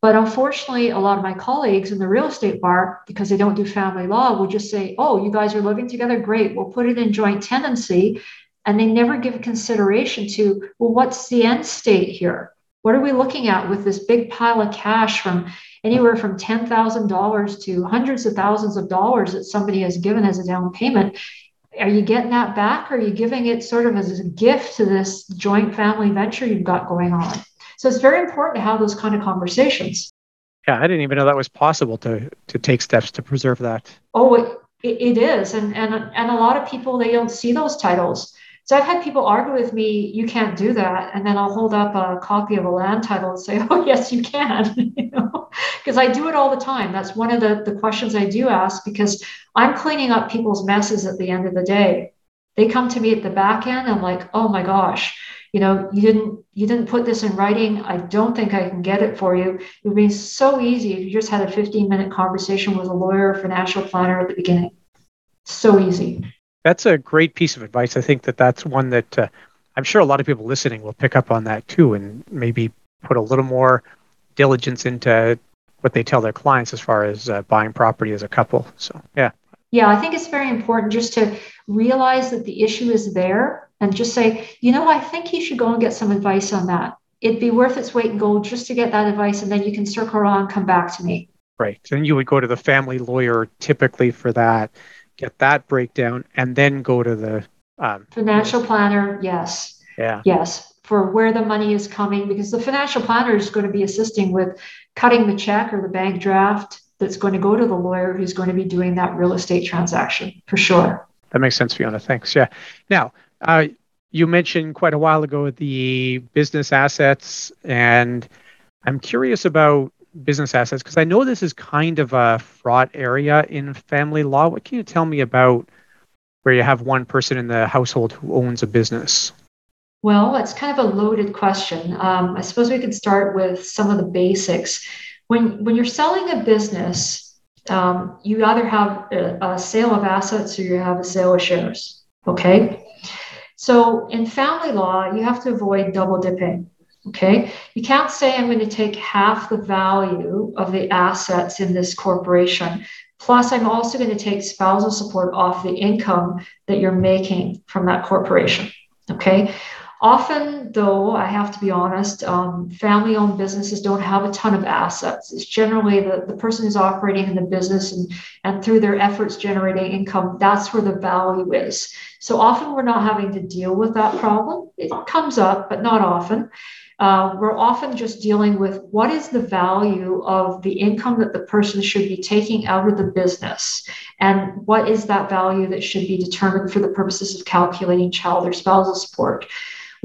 But unfortunately, a lot of my colleagues in the real estate bar, because they don't do family law, will just say, oh, you guys are living together, great, we'll put it in joint tenancy. And they never give consideration to, well, what's the end state here? What are we looking at with this big pile of cash from anywhere from ten thousand dollars to hundreds of thousands of dollars that somebody has given as a down payment? Are you getting that back? Or are you giving it sort of as a gift to this joint family venture you've got going on? So it's very important to have those kind of conversations. Yeah, I didn't even know that was possible to to take steps to preserve that. Oh, it, it is. And, and, and a lot of people, they don't see those titles. So I've had people argue with me, you can't do that. And then I'll hold up a copy of a land title and say, oh, yes, you can, you know, because I do it all the time. That's one of the, the questions I do ask, because I'm cleaning up people's messes at the end of the day. They come to me at the back end. I'm like, oh, my gosh, you know, you didn't you didn't put this in writing. I don't think I can get it for you. It would be so easy if you just had a fifteen minute conversation with a lawyer or financial planner at the beginning. So easy. That's a great piece of advice. I think that that's one that uh, I'm sure a lot of people listening will pick up on that too, and maybe put a little more diligence into what they tell their clients as far as uh, buying property as a couple. So, yeah. Yeah, I think it's very important just to realize that the issue is there and just say, you know, I think you should go and get some advice on that. It'd be worth its weight in gold just to get that advice, and then you can circle around, come back to me. Right. And you would go to the family lawyer typically for that. Get that breakdown, and then go to the um, financial planner. Yes. Yeah. Yes. For where the money is coming, because the financial planner is going to be assisting with cutting the check or the bank draft that's going to go to the lawyer who's going to be doing that real estate transaction for sure. That makes sense, Fiona. Thanks. Yeah. Now, uh, you mentioned quite a while ago the business assets, and I'm curious about business assets, because I know this is kind of a fraught area in family law. What can you tell me about where you have one person in the household who owns a business? Well, it's kind of a loaded question. Um, I suppose we could start with some of the basics. When when you're selling a business, um, you either have a, a sale of assets or you have a sale of shares. Okay. So in family law, you have to avoid double dipping. Okay, you can't say I'm going to take half the value of the assets in this corporation, plus I'm also going to take spousal support off the income that you're making from that corporation. Okay, often though, I have to be honest, um, family-owned businesses don't have a ton of assets. It's generally the, the person who's operating in the business and, and through their efforts generating income, that's where the value is. So often we're not having to deal with that problem. It comes up, but not often. Uh, we're often just dealing with what is the value of the income that the person should be taking out of the business, and what is that value that should be determined for the purposes of calculating child or spousal support.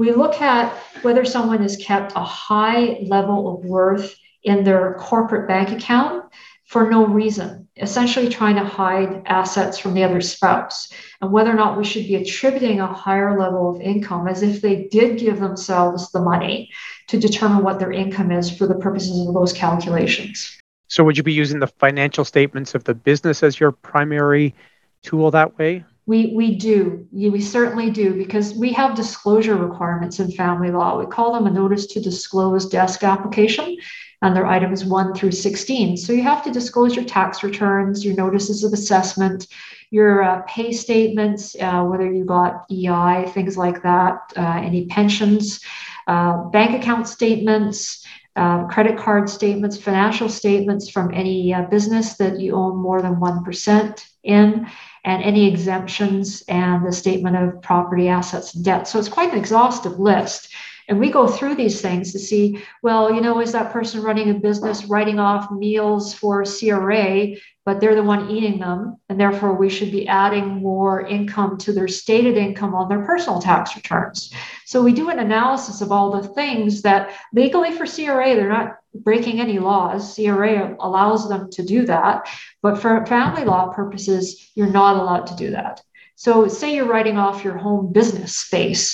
We look at whether someone has kept a high level of worth in their corporate bank account for no reason, essentially trying to hide assets from the other spouse, and whether or not we should be attributing a higher level of income as if they did give themselves the money to determine what their income is for the purposes of those calculations. So would you be using the financial statements of the business as your primary tool that way? We we do. We certainly do, because we have disclosure requirements in family law. We call them a notice to disclose desk application, and they're items one through sixteen. So you have to disclose your tax returns, your notices of assessment, your uh, pay statements, uh, whether you got E I, things like that, uh, any pensions, uh, bank account statements, Uh, credit card statements, financial statements from any uh, business that you own more than one percent in, and any exemptions, and the statement of property, assets, and debt. So it's quite an exhaustive list. And we go through these things to see, well, you know, is that person running a business writing off meals for C R A, but they're the one eating them, and therefore we should be adding more income to their stated income on their personal tax returns. So we do an analysis of all the things that legally for C R A, they're not breaking any laws. C R A allows them to do that. But for family law purposes, you're not allowed to do that. So say you're writing off your home business space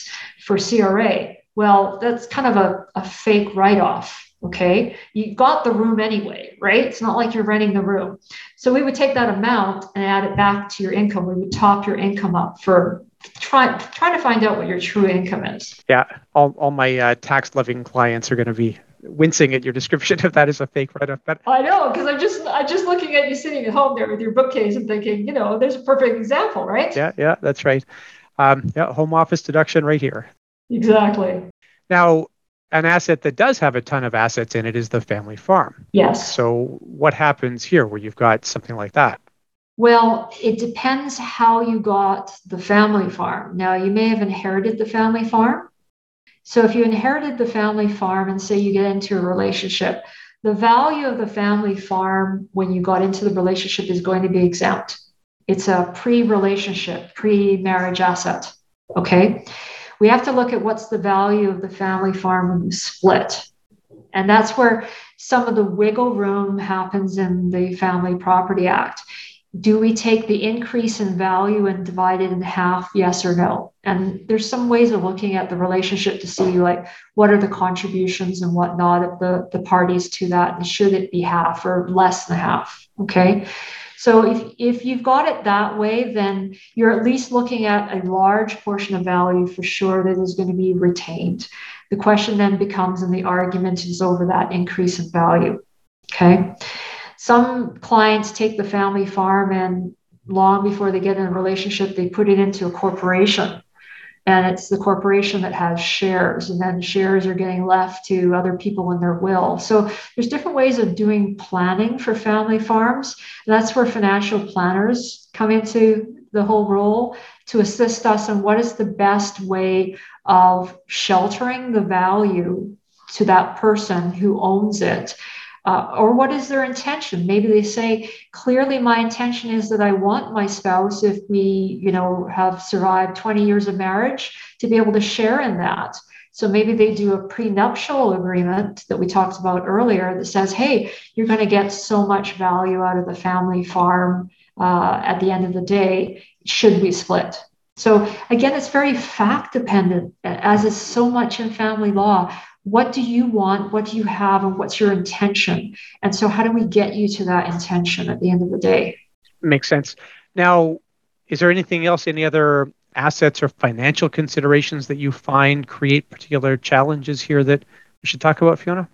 for C R A. Well, that's kind of a, a fake write-off. Okay, you got the room anyway, right? It's not like you're renting the room. So we would take that amount and add it back to your income. We would top your income up for trying try to find out what your true income is. Yeah, all, all my uh, tax-loving clients are going to be wincing at your description if that is a fake write-off. But I know, because I'm just I'm just looking at you sitting at home there with your bookcase and thinking, you know, there's a perfect example, right? Yeah, yeah, that's right. Um, yeah, home office deduction right here. Exactly. Now, an asset that does have a ton of assets in it is the family farm. Yes. So what happens here where you've got something like that? Well, it depends how you got the family farm. Now, you may have inherited the family farm. So if you inherited the family farm and say you get into a relationship, the value of the family farm when you got into the relationship is going to be exempt. It's a pre-relationship, pre-marriage asset. Okay. We have to look at what's the value of the family farm when you split. And that's where some of the wiggle room happens in the Family Property Act. Do we take the increase in value and divide it in half? Yes or no? And there's some ways of looking at the relationship to see like what are the contributions and whatnot of the, the parties to that, and should it be half or less than half? Okay. So if, if you've got it that way, then you're at least looking at a large portion of value for sure that is going to be retained. The question then becomes, and the argument is over that increase in value. Okay. Some clients take the family farm and long before they get in a relationship, they put it into a corporation. And it's the corporation that has shares, and then shares are getting left to other people in their will. So there's different ways of doing planning for family farms. And that's where financial planners come into the whole role to assist us in what is the best way of sheltering the value to that person who owns it. Uh, or what is their intention? Maybe they say, clearly my intention is that I want my spouse, if we, you know, have survived twenty years of marriage, to be able to share in that. So maybe they do a prenuptial agreement that we talked about earlier that says, hey, you're going to get so much value out of the family farm uh, at the end of the day, should we split? So again, it's very fact dependent, as is so much in family law. What do you want? What do you have? And what's your intention? And so how do we get you to that intention at the end of the day? Makes sense. Now, is there anything else, any other assets or financial considerations that you find create particular challenges here that we should talk about, Fiona?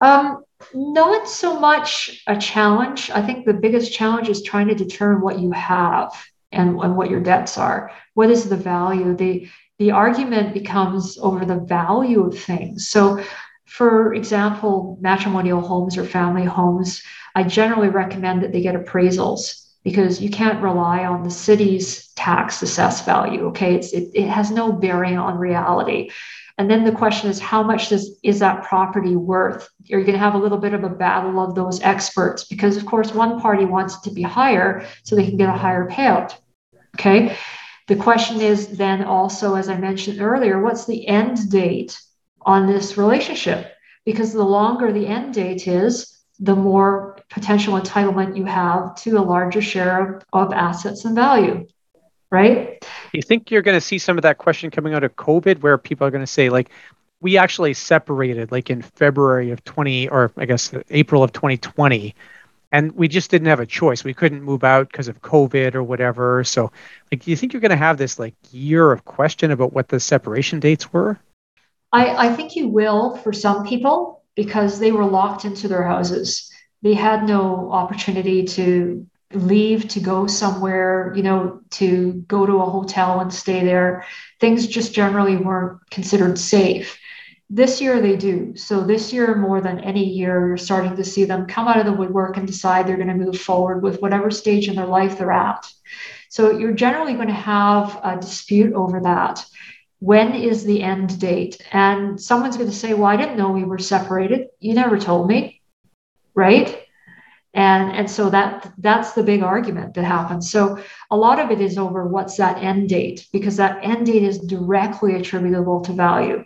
Um, not so much a challenge. I think the biggest challenge is trying to determine what you have and, and what your debts are. What is the value? The The argument becomes over the value of things. So, for example, matrimonial homes or family homes, I generally recommend that they get appraisals because you can't rely on the city's tax assessed value. Okay, it's, it, it has no bearing on reality. And then the question is, how much does, is that property worth? You're going to have a little bit of a battle of those experts because, of course, one party wants it to be higher so they can get a higher payout. Okay. The question is then also, as I mentioned earlier, what's the end date on this relationship? Because the longer the end date is, the more potential entitlement you have to a larger share of, of assets and value, right? You think you're going to see some of that question coming out of COVID where people are going to say, like, we actually separated like in February of twenty, or I guess April of twenty twenty. And we just didn't have a choice. We couldn't move out because of COVID or whatever. So like, do you think you're going to have this like year of question about what the separation dates were? I, I think you will for some people because they were locked into their houses. They had no opportunity to leave, to go somewhere, you know, to go to a hotel and stay there. Things just generally weren't considered safe. This year they do. So this year, more than any year, you're starting to see them come out of the woodwork and decide they're going to move forward with whatever stage in their life they're at. So you're generally going to have a dispute over that. When is the end date? And someone's going to say, well, I didn't know we were separated. You never told me, right? And, and so that that's the big argument that happens. So a lot of it is over what's that end date, because that end date is directly attributable to value.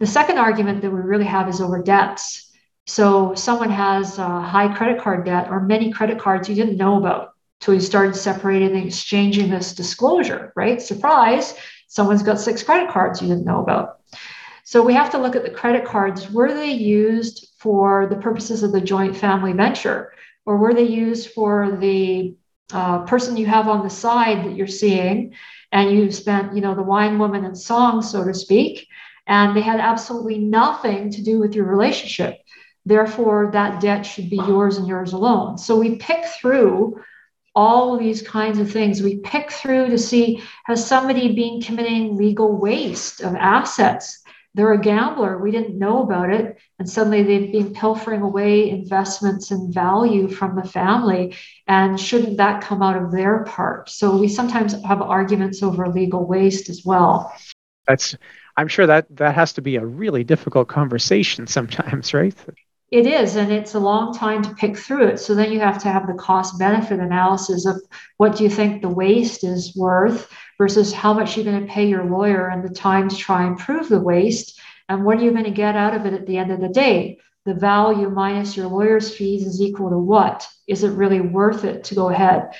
The second argument that we really have is over debts. So someone has a high credit card debt or many credit cards you didn't know about till you started separating and exchanging this disclosure, right? Surprise, someone's got six credit cards you didn't know about. So we have to look at the credit cards. Were they used for the purposes of the joint family venture? Or were they used for the uh, person you have on the side that you're seeing, and you've spent, you know, the wine, woman, and song, so to speak, and they had absolutely nothing to do with your relationship. Therefore, that debt should be yours and yours alone. So we pick through all these kinds of things. We pick through to see, has somebody been committing legal waste of assets? They're a gambler. We didn't know about it. And suddenly they've been pilfering away investments and value from the family. And shouldn't that come out of their part? So we sometimes have arguments over legal waste as well. That's, I'm sure that that has to be a really difficult conversation sometimes, right? It is, and it's a long time to pick through it. So then you have to have the cost-benefit analysis of what do you think the waste is worth versus how much you're going to pay your lawyer and the time to try and prove the waste, and what are you going to get out of it at the end of the day? The value minus your lawyer's fees is equal to what? Is it really worth it to go ahead?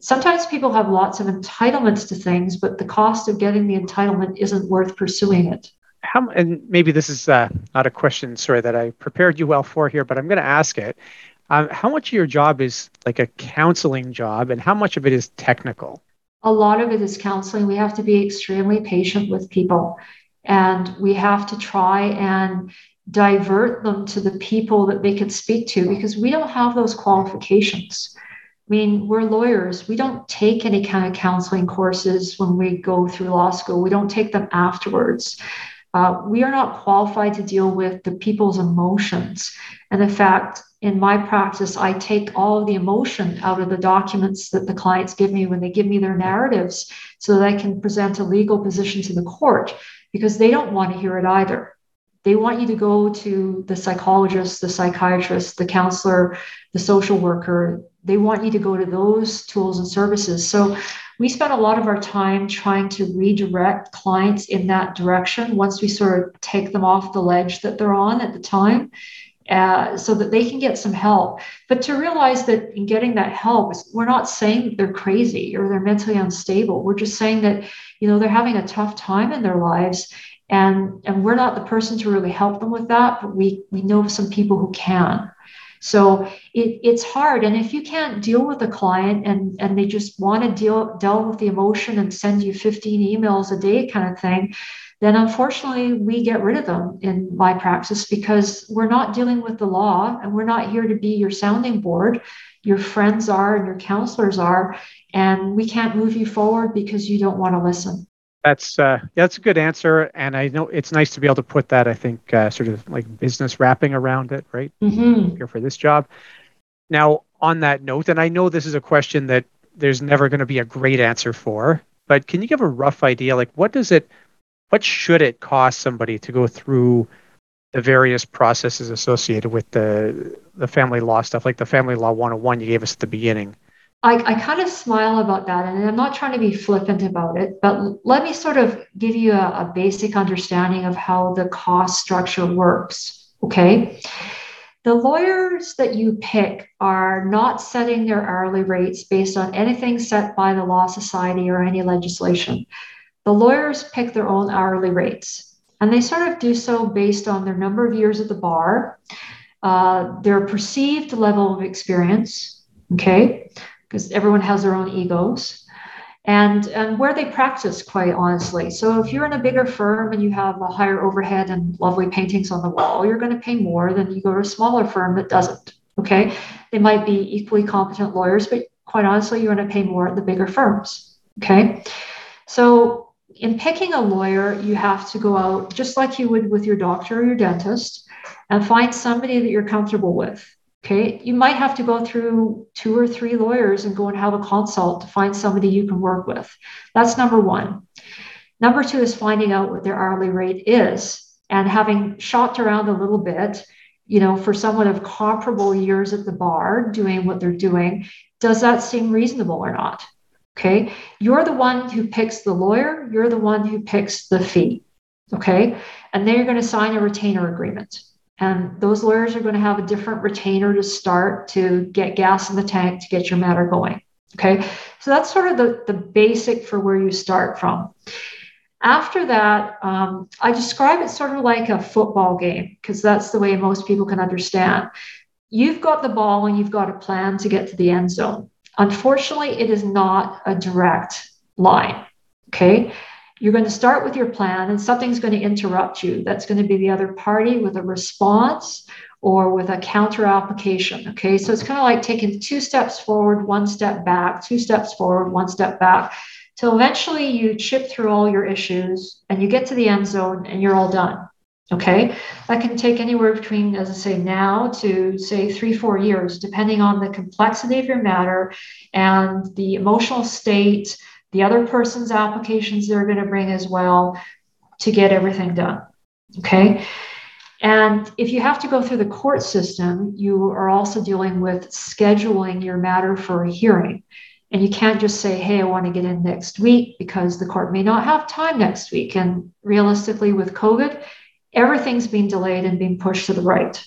Sometimes people have lots of entitlements to things, but the cost of getting the entitlement isn't worth pursuing it. How, and maybe this is uh, not a question, sorry, that I prepared you well for here, but I'm going to ask it. Um, how much of your job is like a counseling job, and how much of it is technical? A lot of it is counseling. We have to be extremely patient with people, and we have to try and divert them to the people that they can speak to, because we don't have those qualifications. I mean, we're lawyers. We don't take any kind of counseling courses when we go through law school. We don't take them afterwards. Uh, we are not qualified to deal with the people's emotions. And in fact, in my practice, I take all of the emotion out of the documents that the clients give me when they give me their narratives, so that I can present a legal position to the court, because they don't want to hear it either. They want you to go to the psychologist, the psychiatrist, the counselor, the social worker. They want you to go to those tools and services. So we spend a lot of our time trying to redirect clients in that direction once we sort of take them off the ledge that they're on at the time, uh, so that they can get some help. But to realize that in getting that help, we're not saying that they're crazy or they're mentally unstable. We're just saying that, you know, they're having a tough time in their lives, and, and we're not the person to really help them with that, but we, we know some people who can. So it, it's hard. And if you can't deal with a client and, and they just want to deal, deal with the emotion and send you fifteen emails a day kind of thing, then unfortunately we get rid of them in my practice, because we're not dealing with the law, and we're not here to be your sounding board. Your friends are, and your counselors are, and we can't move you forward because you don't want to listen. That's uh, that's a good answer, and I know it's nice to be able to put that, I think, uh, sort of like business wrapping around it, right? Mm-hmm. Here for this job. Now, on that note, and I know this is a question that there's never going to be a great answer for, but can you give a rough idea, like what does it, what should it cost somebody to go through the various processes associated with the the family law stuff, like the family law one oh one you gave us at the beginning? I, I kind of smile about that, and I'm not trying to be flippant about it, but let me sort of give you a, a basic understanding of how the cost structure works, okay? The lawyers that you pick are not setting their hourly rates based on anything set by the law society or any legislation. The lawyers pick their own hourly rates, and they sort of do so based on their number of years at the bar, uh, their perceived level of experience, okay? Because everyone has their own egos, and, and where they practice, quite honestly. So if you're in a bigger firm and you have a higher overhead and lovely paintings on the wall, you're going to pay more than you go to a smaller firm that doesn't, okay? They might be equally competent lawyers, but quite honestly, you're going to pay more at the bigger firms, okay? So in picking a lawyer, you have to go out, just like you would with your doctor or your dentist, and find somebody that you're comfortable with. Okay, you might have to go through two or three lawyers and go and have a consult to find somebody you can work with. That's number one. Number two is finding out what their hourly rate is, and having shopped around a little bit, you know, for someone of comparable years at the bar doing what they're doing, does that seem reasonable or not? Okay, you're the one who picks the lawyer, you're the one who picks the fee. Okay, and then you're going to sign a retainer agreement. And those lawyers are going to have a different retainer to start to get gas in the tank to get your matter going. Okay. So that's sort of the, the basic for where you start from. After that, um, I describe it sort of like a football game, because that's the way most people can understand. You've got the ball and you've got a plan to get to the end zone. Unfortunately, it is not a direct line, okay? You're going to start with your plan and something's going to interrupt you. That's going to be the other party with a response or with a counter application, okay? So it's kind of like taking two steps forward, one step back, two steps forward, one step back. So eventually you chip through all your issues and you get to the end zone and you're all done, okay? That can take anywhere between, as I say, now to say three, four years, depending on the complexity of your matter and the emotional state, the other person's applications they're going to bring as well to get everything done, okay? And if you have to go through the court system, you are also dealing with scheduling your matter for a hearing. And you can't just say, hey, I want to get in next week, because the court may not have time next week. And realistically, with COVID, everything's being delayed and being pushed to the right.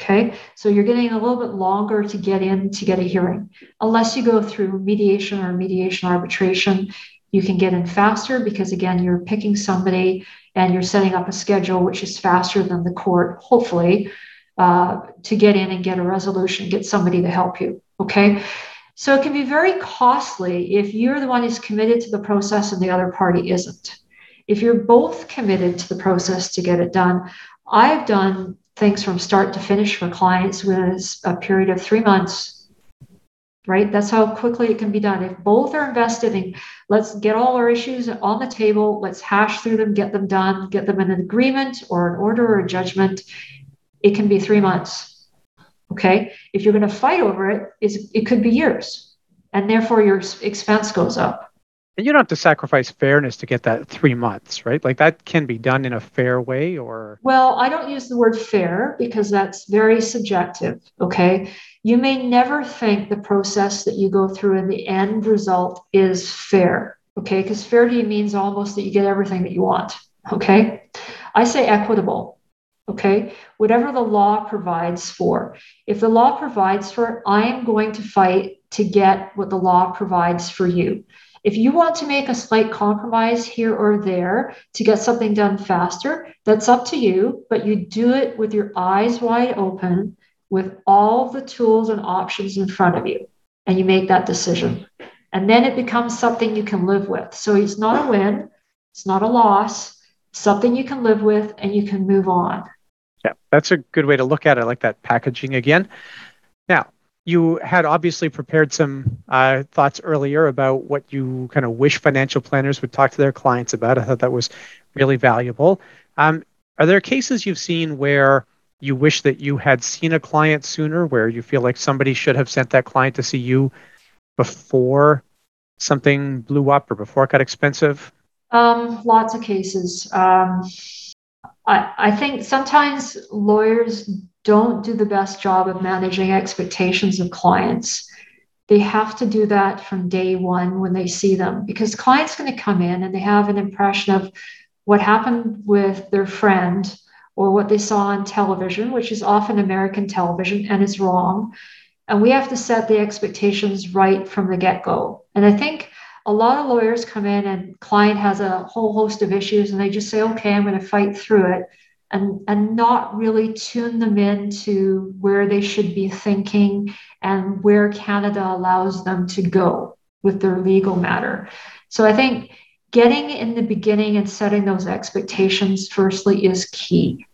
Okay. So you're getting a little bit longer to get in to get a hearing. Unless you go through mediation or mediation arbitration, you can get in faster because, again, you're picking somebody and you're setting up a schedule, which is faster than the court, hopefully, uh, to get in and get a resolution, get somebody to help you. Okay. So it can be very costly if you're the one who's committed to the process and the other party isn't. If you're both committed to the process to get it done, I've done things from start to finish for clients within a period of three months, right? That's how quickly it can be done. If both are invested in, let's get all our issues on the table, let's hash through them, get them done, get them in an agreement or an order or a judgment, it can be three months. Okay, if you're going to fight over it, it's, it could be years, and therefore your expense goes up. And you don't have to sacrifice fairness to get that three months, right? Like that can be done in a fair way, or? Well, I don't use the word fair because that's very subjective, okay? You may never think the process that you go through and the end result is fair, okay? Because fair to you means almost that you get everything that you want, okay? I say equitable. Okay, whatever the law provides for. If the law provides for it, I am going to fight to get what the law provides for you. If you want to make a slight compromise here or there to get something done faster, that's up to you, but you do it with your eyes wide open, with all the tools and options in front of you, and you make that decision. And then it becomes something you can live with. So it's not a win, it's not a loss, something you can live with, and you can move on. Yeah, that's a good way to look at it. I like that packaging again. Now, you had obviously prepared some uh, thoughts earlier about what you kind of wish financial planners would talk to their clients about. I thought that was really valuable. Um, are there cases you've seen where you wish that you had seen a client sooner, where you feel like somebody should have sent that client to see you before something blew up or before it got expensive? Um, lots of cases. Um, I, I think sometimes lawyers don't do the best job of managing expectations of clients. They have to do that from day one when they see them, because clients going to come in and they have an impression of what happened with their friend or what they saw on television, which is often American television, and it's wrong. And we have to set the expectations right from the get-go. And I think a lot of lawyers come in and client has a whole host of issues and they just say, okay, I'm going to fight through it, and, and not really tune them in to where they should be thinking and where Canada allows them to go with their legal matter. So I think getting in the beginning and setting those expectations firstly is key.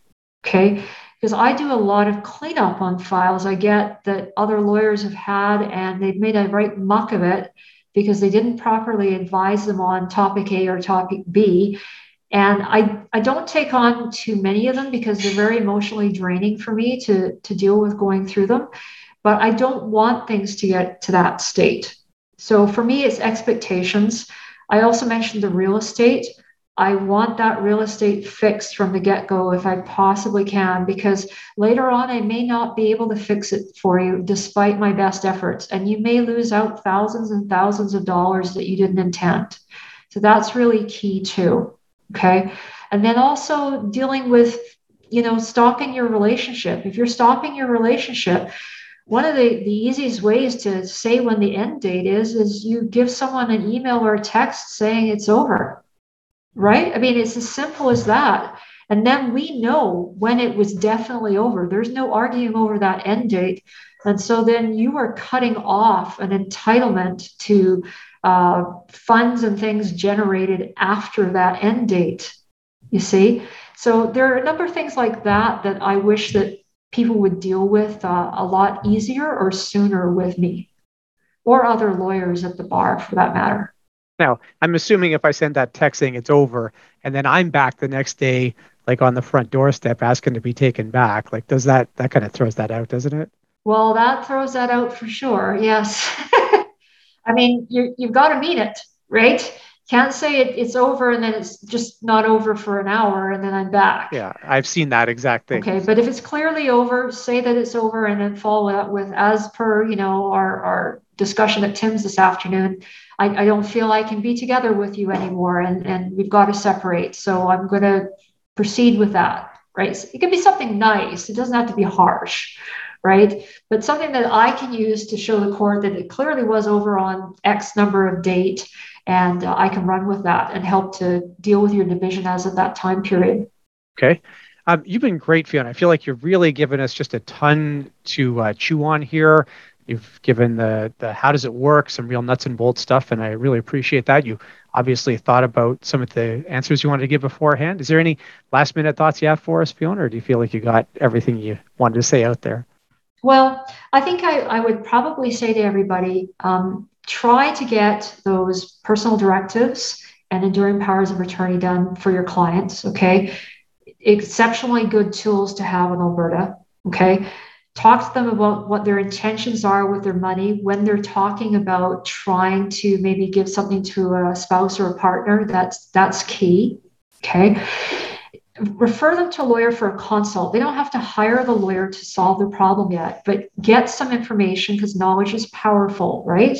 Okay. Because I do a lot of cleanup on files I get that other lawyers have had, and they've made a right muck of it, because they didn't properly advise them on topic A or topic B. And I, I don't take on too many of them because they're very emotionally draining for me to, to deal with going through them. But I don't want things to get to that state. So for me, it's expectations. I also mentioned the real estate. I want that real estate fixed from the get-go if I possibly can, because later on, I may not be able to fix it for you despite my best efforts. And you may lose out thousands and thousands of dollars that you didn't intend. So that's really key too, okay? And then also dealing with, you know, stopping your relationship. If you're stopping your relationship, one of the, the easiest ways to say when the end date is, is you give someone an email or a text saying it's over. right? I mean, it's as simple as that. And then we know when it was definitely over. There's no arguing over that end date. And so then you are cutting off an entitlement to uh, funds and things generated after that end date, you see? So there are a number of things like that that I wish that people would deal with uh, a lot easier or sooner with me or other lawyers at the bar for that matter. Now, I'm assuming if I send that text saying it's over and then I'm back the next day, like on the front doorstep asking to be taken back, like does that, that kind of throws that out, doesn't it? Well, that throws that out for sure. Yes. I mean, you, you've got to mean it, right? Can't say it, it's over and then it's just not over for an hour and then I'm back. Yeah, I've seen that exact thing. Okay, but if it's clearly over, say that it's over and then follow up with, as per, you know, our, our discussion at Tim's this afternoon, I, I don't feel I can be together with you anymore and, and we've got to separate. So I'm going to proceed with that, right? So it could be something nice. It doesn't have to be harsh. Right. But something that I can use to show the court that it clearly was over on X number of date. And uh, I can run with that and help to deal with your division as of that time period. Okay. Um, you've been great, Fiona. I feel like you've really given us just a ton to uh, chew on here. You've given the the how does it work, some real nuts and bolts stuff. And I really appreciate that. You obviously thought about some of the answers you wanted to give beforehand. Is there any last minute thoughts you have for us, Fiona? Or do you feel like you got everything you wanted to say out there? Well, I think I, I would probably say to everybody, um, try to get those personal directives and enduring powers of attorney done for your clients, okay? Exceptionally good tools to have in Alberta, okay? Talk to them about what their intentions are with their money when they're talking about trying to maybe give something to a spouse or a partner. That's, that's key, okay? Refer them to a lawyer for a consult. They don't have to hire the lawyer to solve the problem yet, but get some information because knowledge is powerful, right?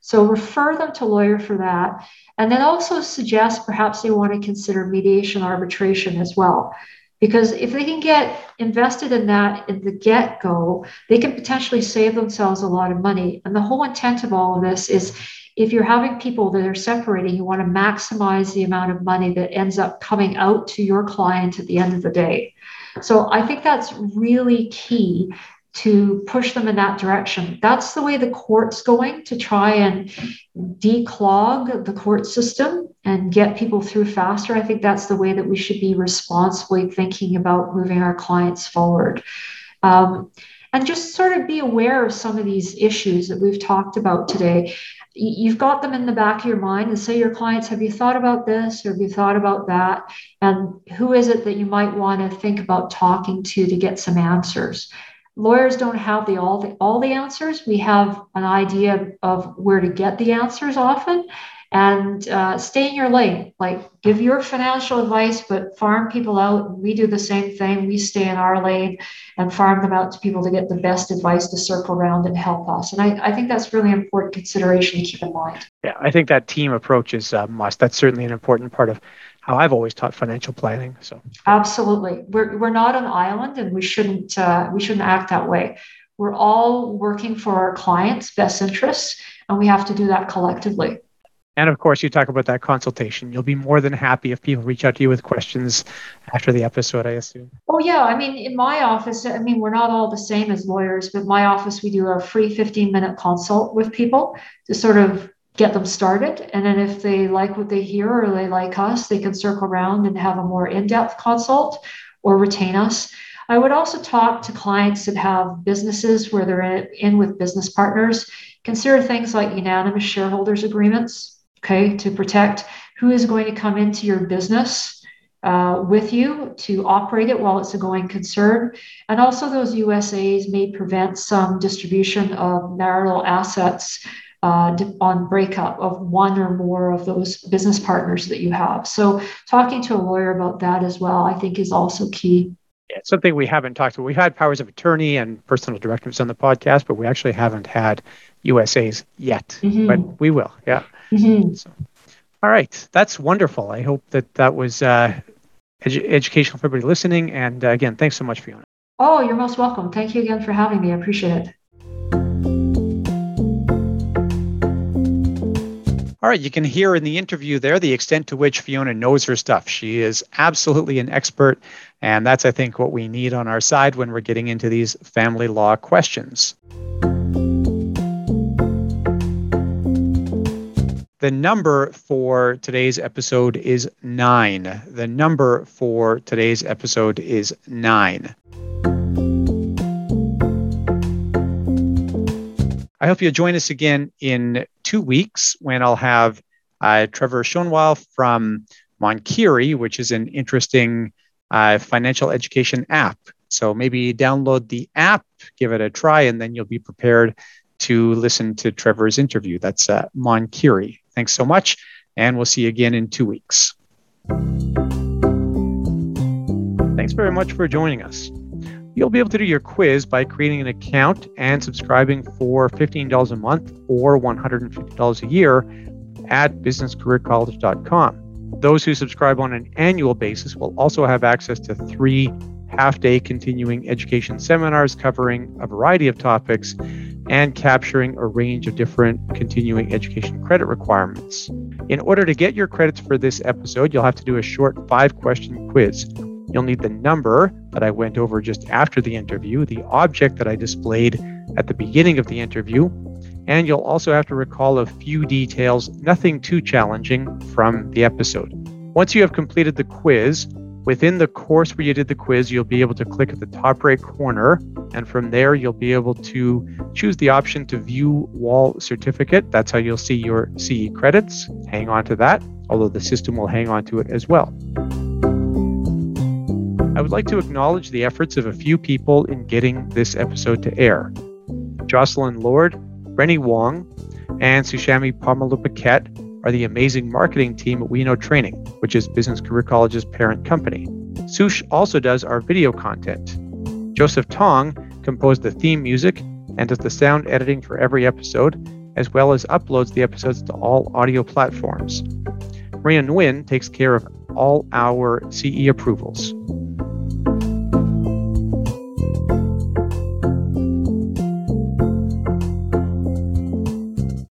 So refer them to a lawyer for that. And then also suggest perhaps they want to consider mediation arbitration as well, because if they can get invested in that in the get-go, they can potentially save themselves a lot of money. And the whole intent of all of this is if you're having people that are separating, you want to maximize the amount of money that ends up coming out to your client at the end of the day. So I think that's really key to push them in that direction. That's the way the court's going to try and declog the court system and get people through faster. I think that's the way that we should be responsibly thinking about moving our clients forward. Um, and just sort of be aware of some of these issues that we've talked about today. You've got them in the back of your mind and say your clients, have you thought about this or have you thought about that? And who is it that you might want to think about talking to to get some answers? Lawyers don't have the all the all the answers. We have an idea of where to get the answers often. And uh, stay in your lane, like give your financial advice, but farm people out. We do the same thing. We stay in our lane and farm them out to people to get the best advice to circle around and help us. And I, I think that's really important consideration to keep in mind. Yeah, I think that team approach is a must. That's certainly an important part of how I've always taught financial planning. So absolutely. We're we're not an island and we shouldn't uh, we shouldn't act that way. We're all working for our clients' best interests, and we have to do that collectively. And of course, you talk about that consultation. You'll be more than happy if people reach out to you with questions after the episode, I assume. Oh, yeah. I mean, in my office, I mean, we're not all the same as lawyers, but my office, we do a free fifteen minute consult with people to sort of get them started. And then if they like what they hear or they like us, they can circle around and have a more in-depth consult or retain us. I would also talk to clients that have businesses where they're in with business partners. Consider things like unanimous shareholders agreements. Okay, to protect who is going to come into your business uh, with you to operate it while it's a going concern. And also those U S As may prevent some distribution of marital assets uh, on breakup of one or more of those business partners that you have. So talking to a lawyer about that as well, I think is also key. Yeah, it's something we haven't talked about. We've had powers of attorney and personal directives on the podcast, but we actually haven't had U S As yet, mm-hmm. but we will. Yeah. Mm-hmm. So, all right. That's wonderful. I hope that that was uh, edu- educational for everybody listening. And uh, again, thanks so much, Fiona. Oh, you're most welcome. Thank you again for having me. I appreciate it. All right, you can hear in the interview there the extent to which Fiona knows her stuff. She is absolutely an expert, and that's, I think, what we need on our side when we're getting into these family law questions. The number for today's episode is nine. The number for today's episode is nine. I hope you'll join us again in two weeks when I'll have uh, Trevor Schoenwell from Monkiri, which is an interesting uh, financial education app. So maybe download the app, give it a try, and then you'll be prepared to listen to Trevor's interview. That's uh, Monkiri. Thanks so much, and we'll see you again in two weeks. Thanks very much for joining us. You'll be able to do your quiz by creating an account and subscribing for fifteen dollars a month or one hundred fifty dollars a year at business career college dot com. Those who subscribe on an annual basis will also have access to three half-day continuing education seminars covering a variety of topics and capturing a range of different continuing education credit requirements. In order to get your credits for this episode, you'll have to do a short five-question quiz. You'll need the number that I went over just after the interview, the object that I displayed at the beginning of the interview, and you'll also have to recall a few details, nothing too challenging, from the episode. Once you have completed the quiz, within the course where you did the quiz, you'll be able to click at the top right corner, and from there, you'll be able to choose the option to view wall certificate. That's how you'll see your C E credits. Hang on to that, although the system will hang on to it as well. I would like to acknowledge the efforts of a few people in getting this episode to air. Jocelyn Lord, Rennie Wong, and Sushami Pamalupaket are the amazing marketing team at We Know Training, which is Business Career College's parent company. Sush also does our video content. Joseph Tong composed the theme music and does the sound editing for every episode, as well as uploads the episodes to all audio platforms. Maria Nguyen takes care of all our C E approvals.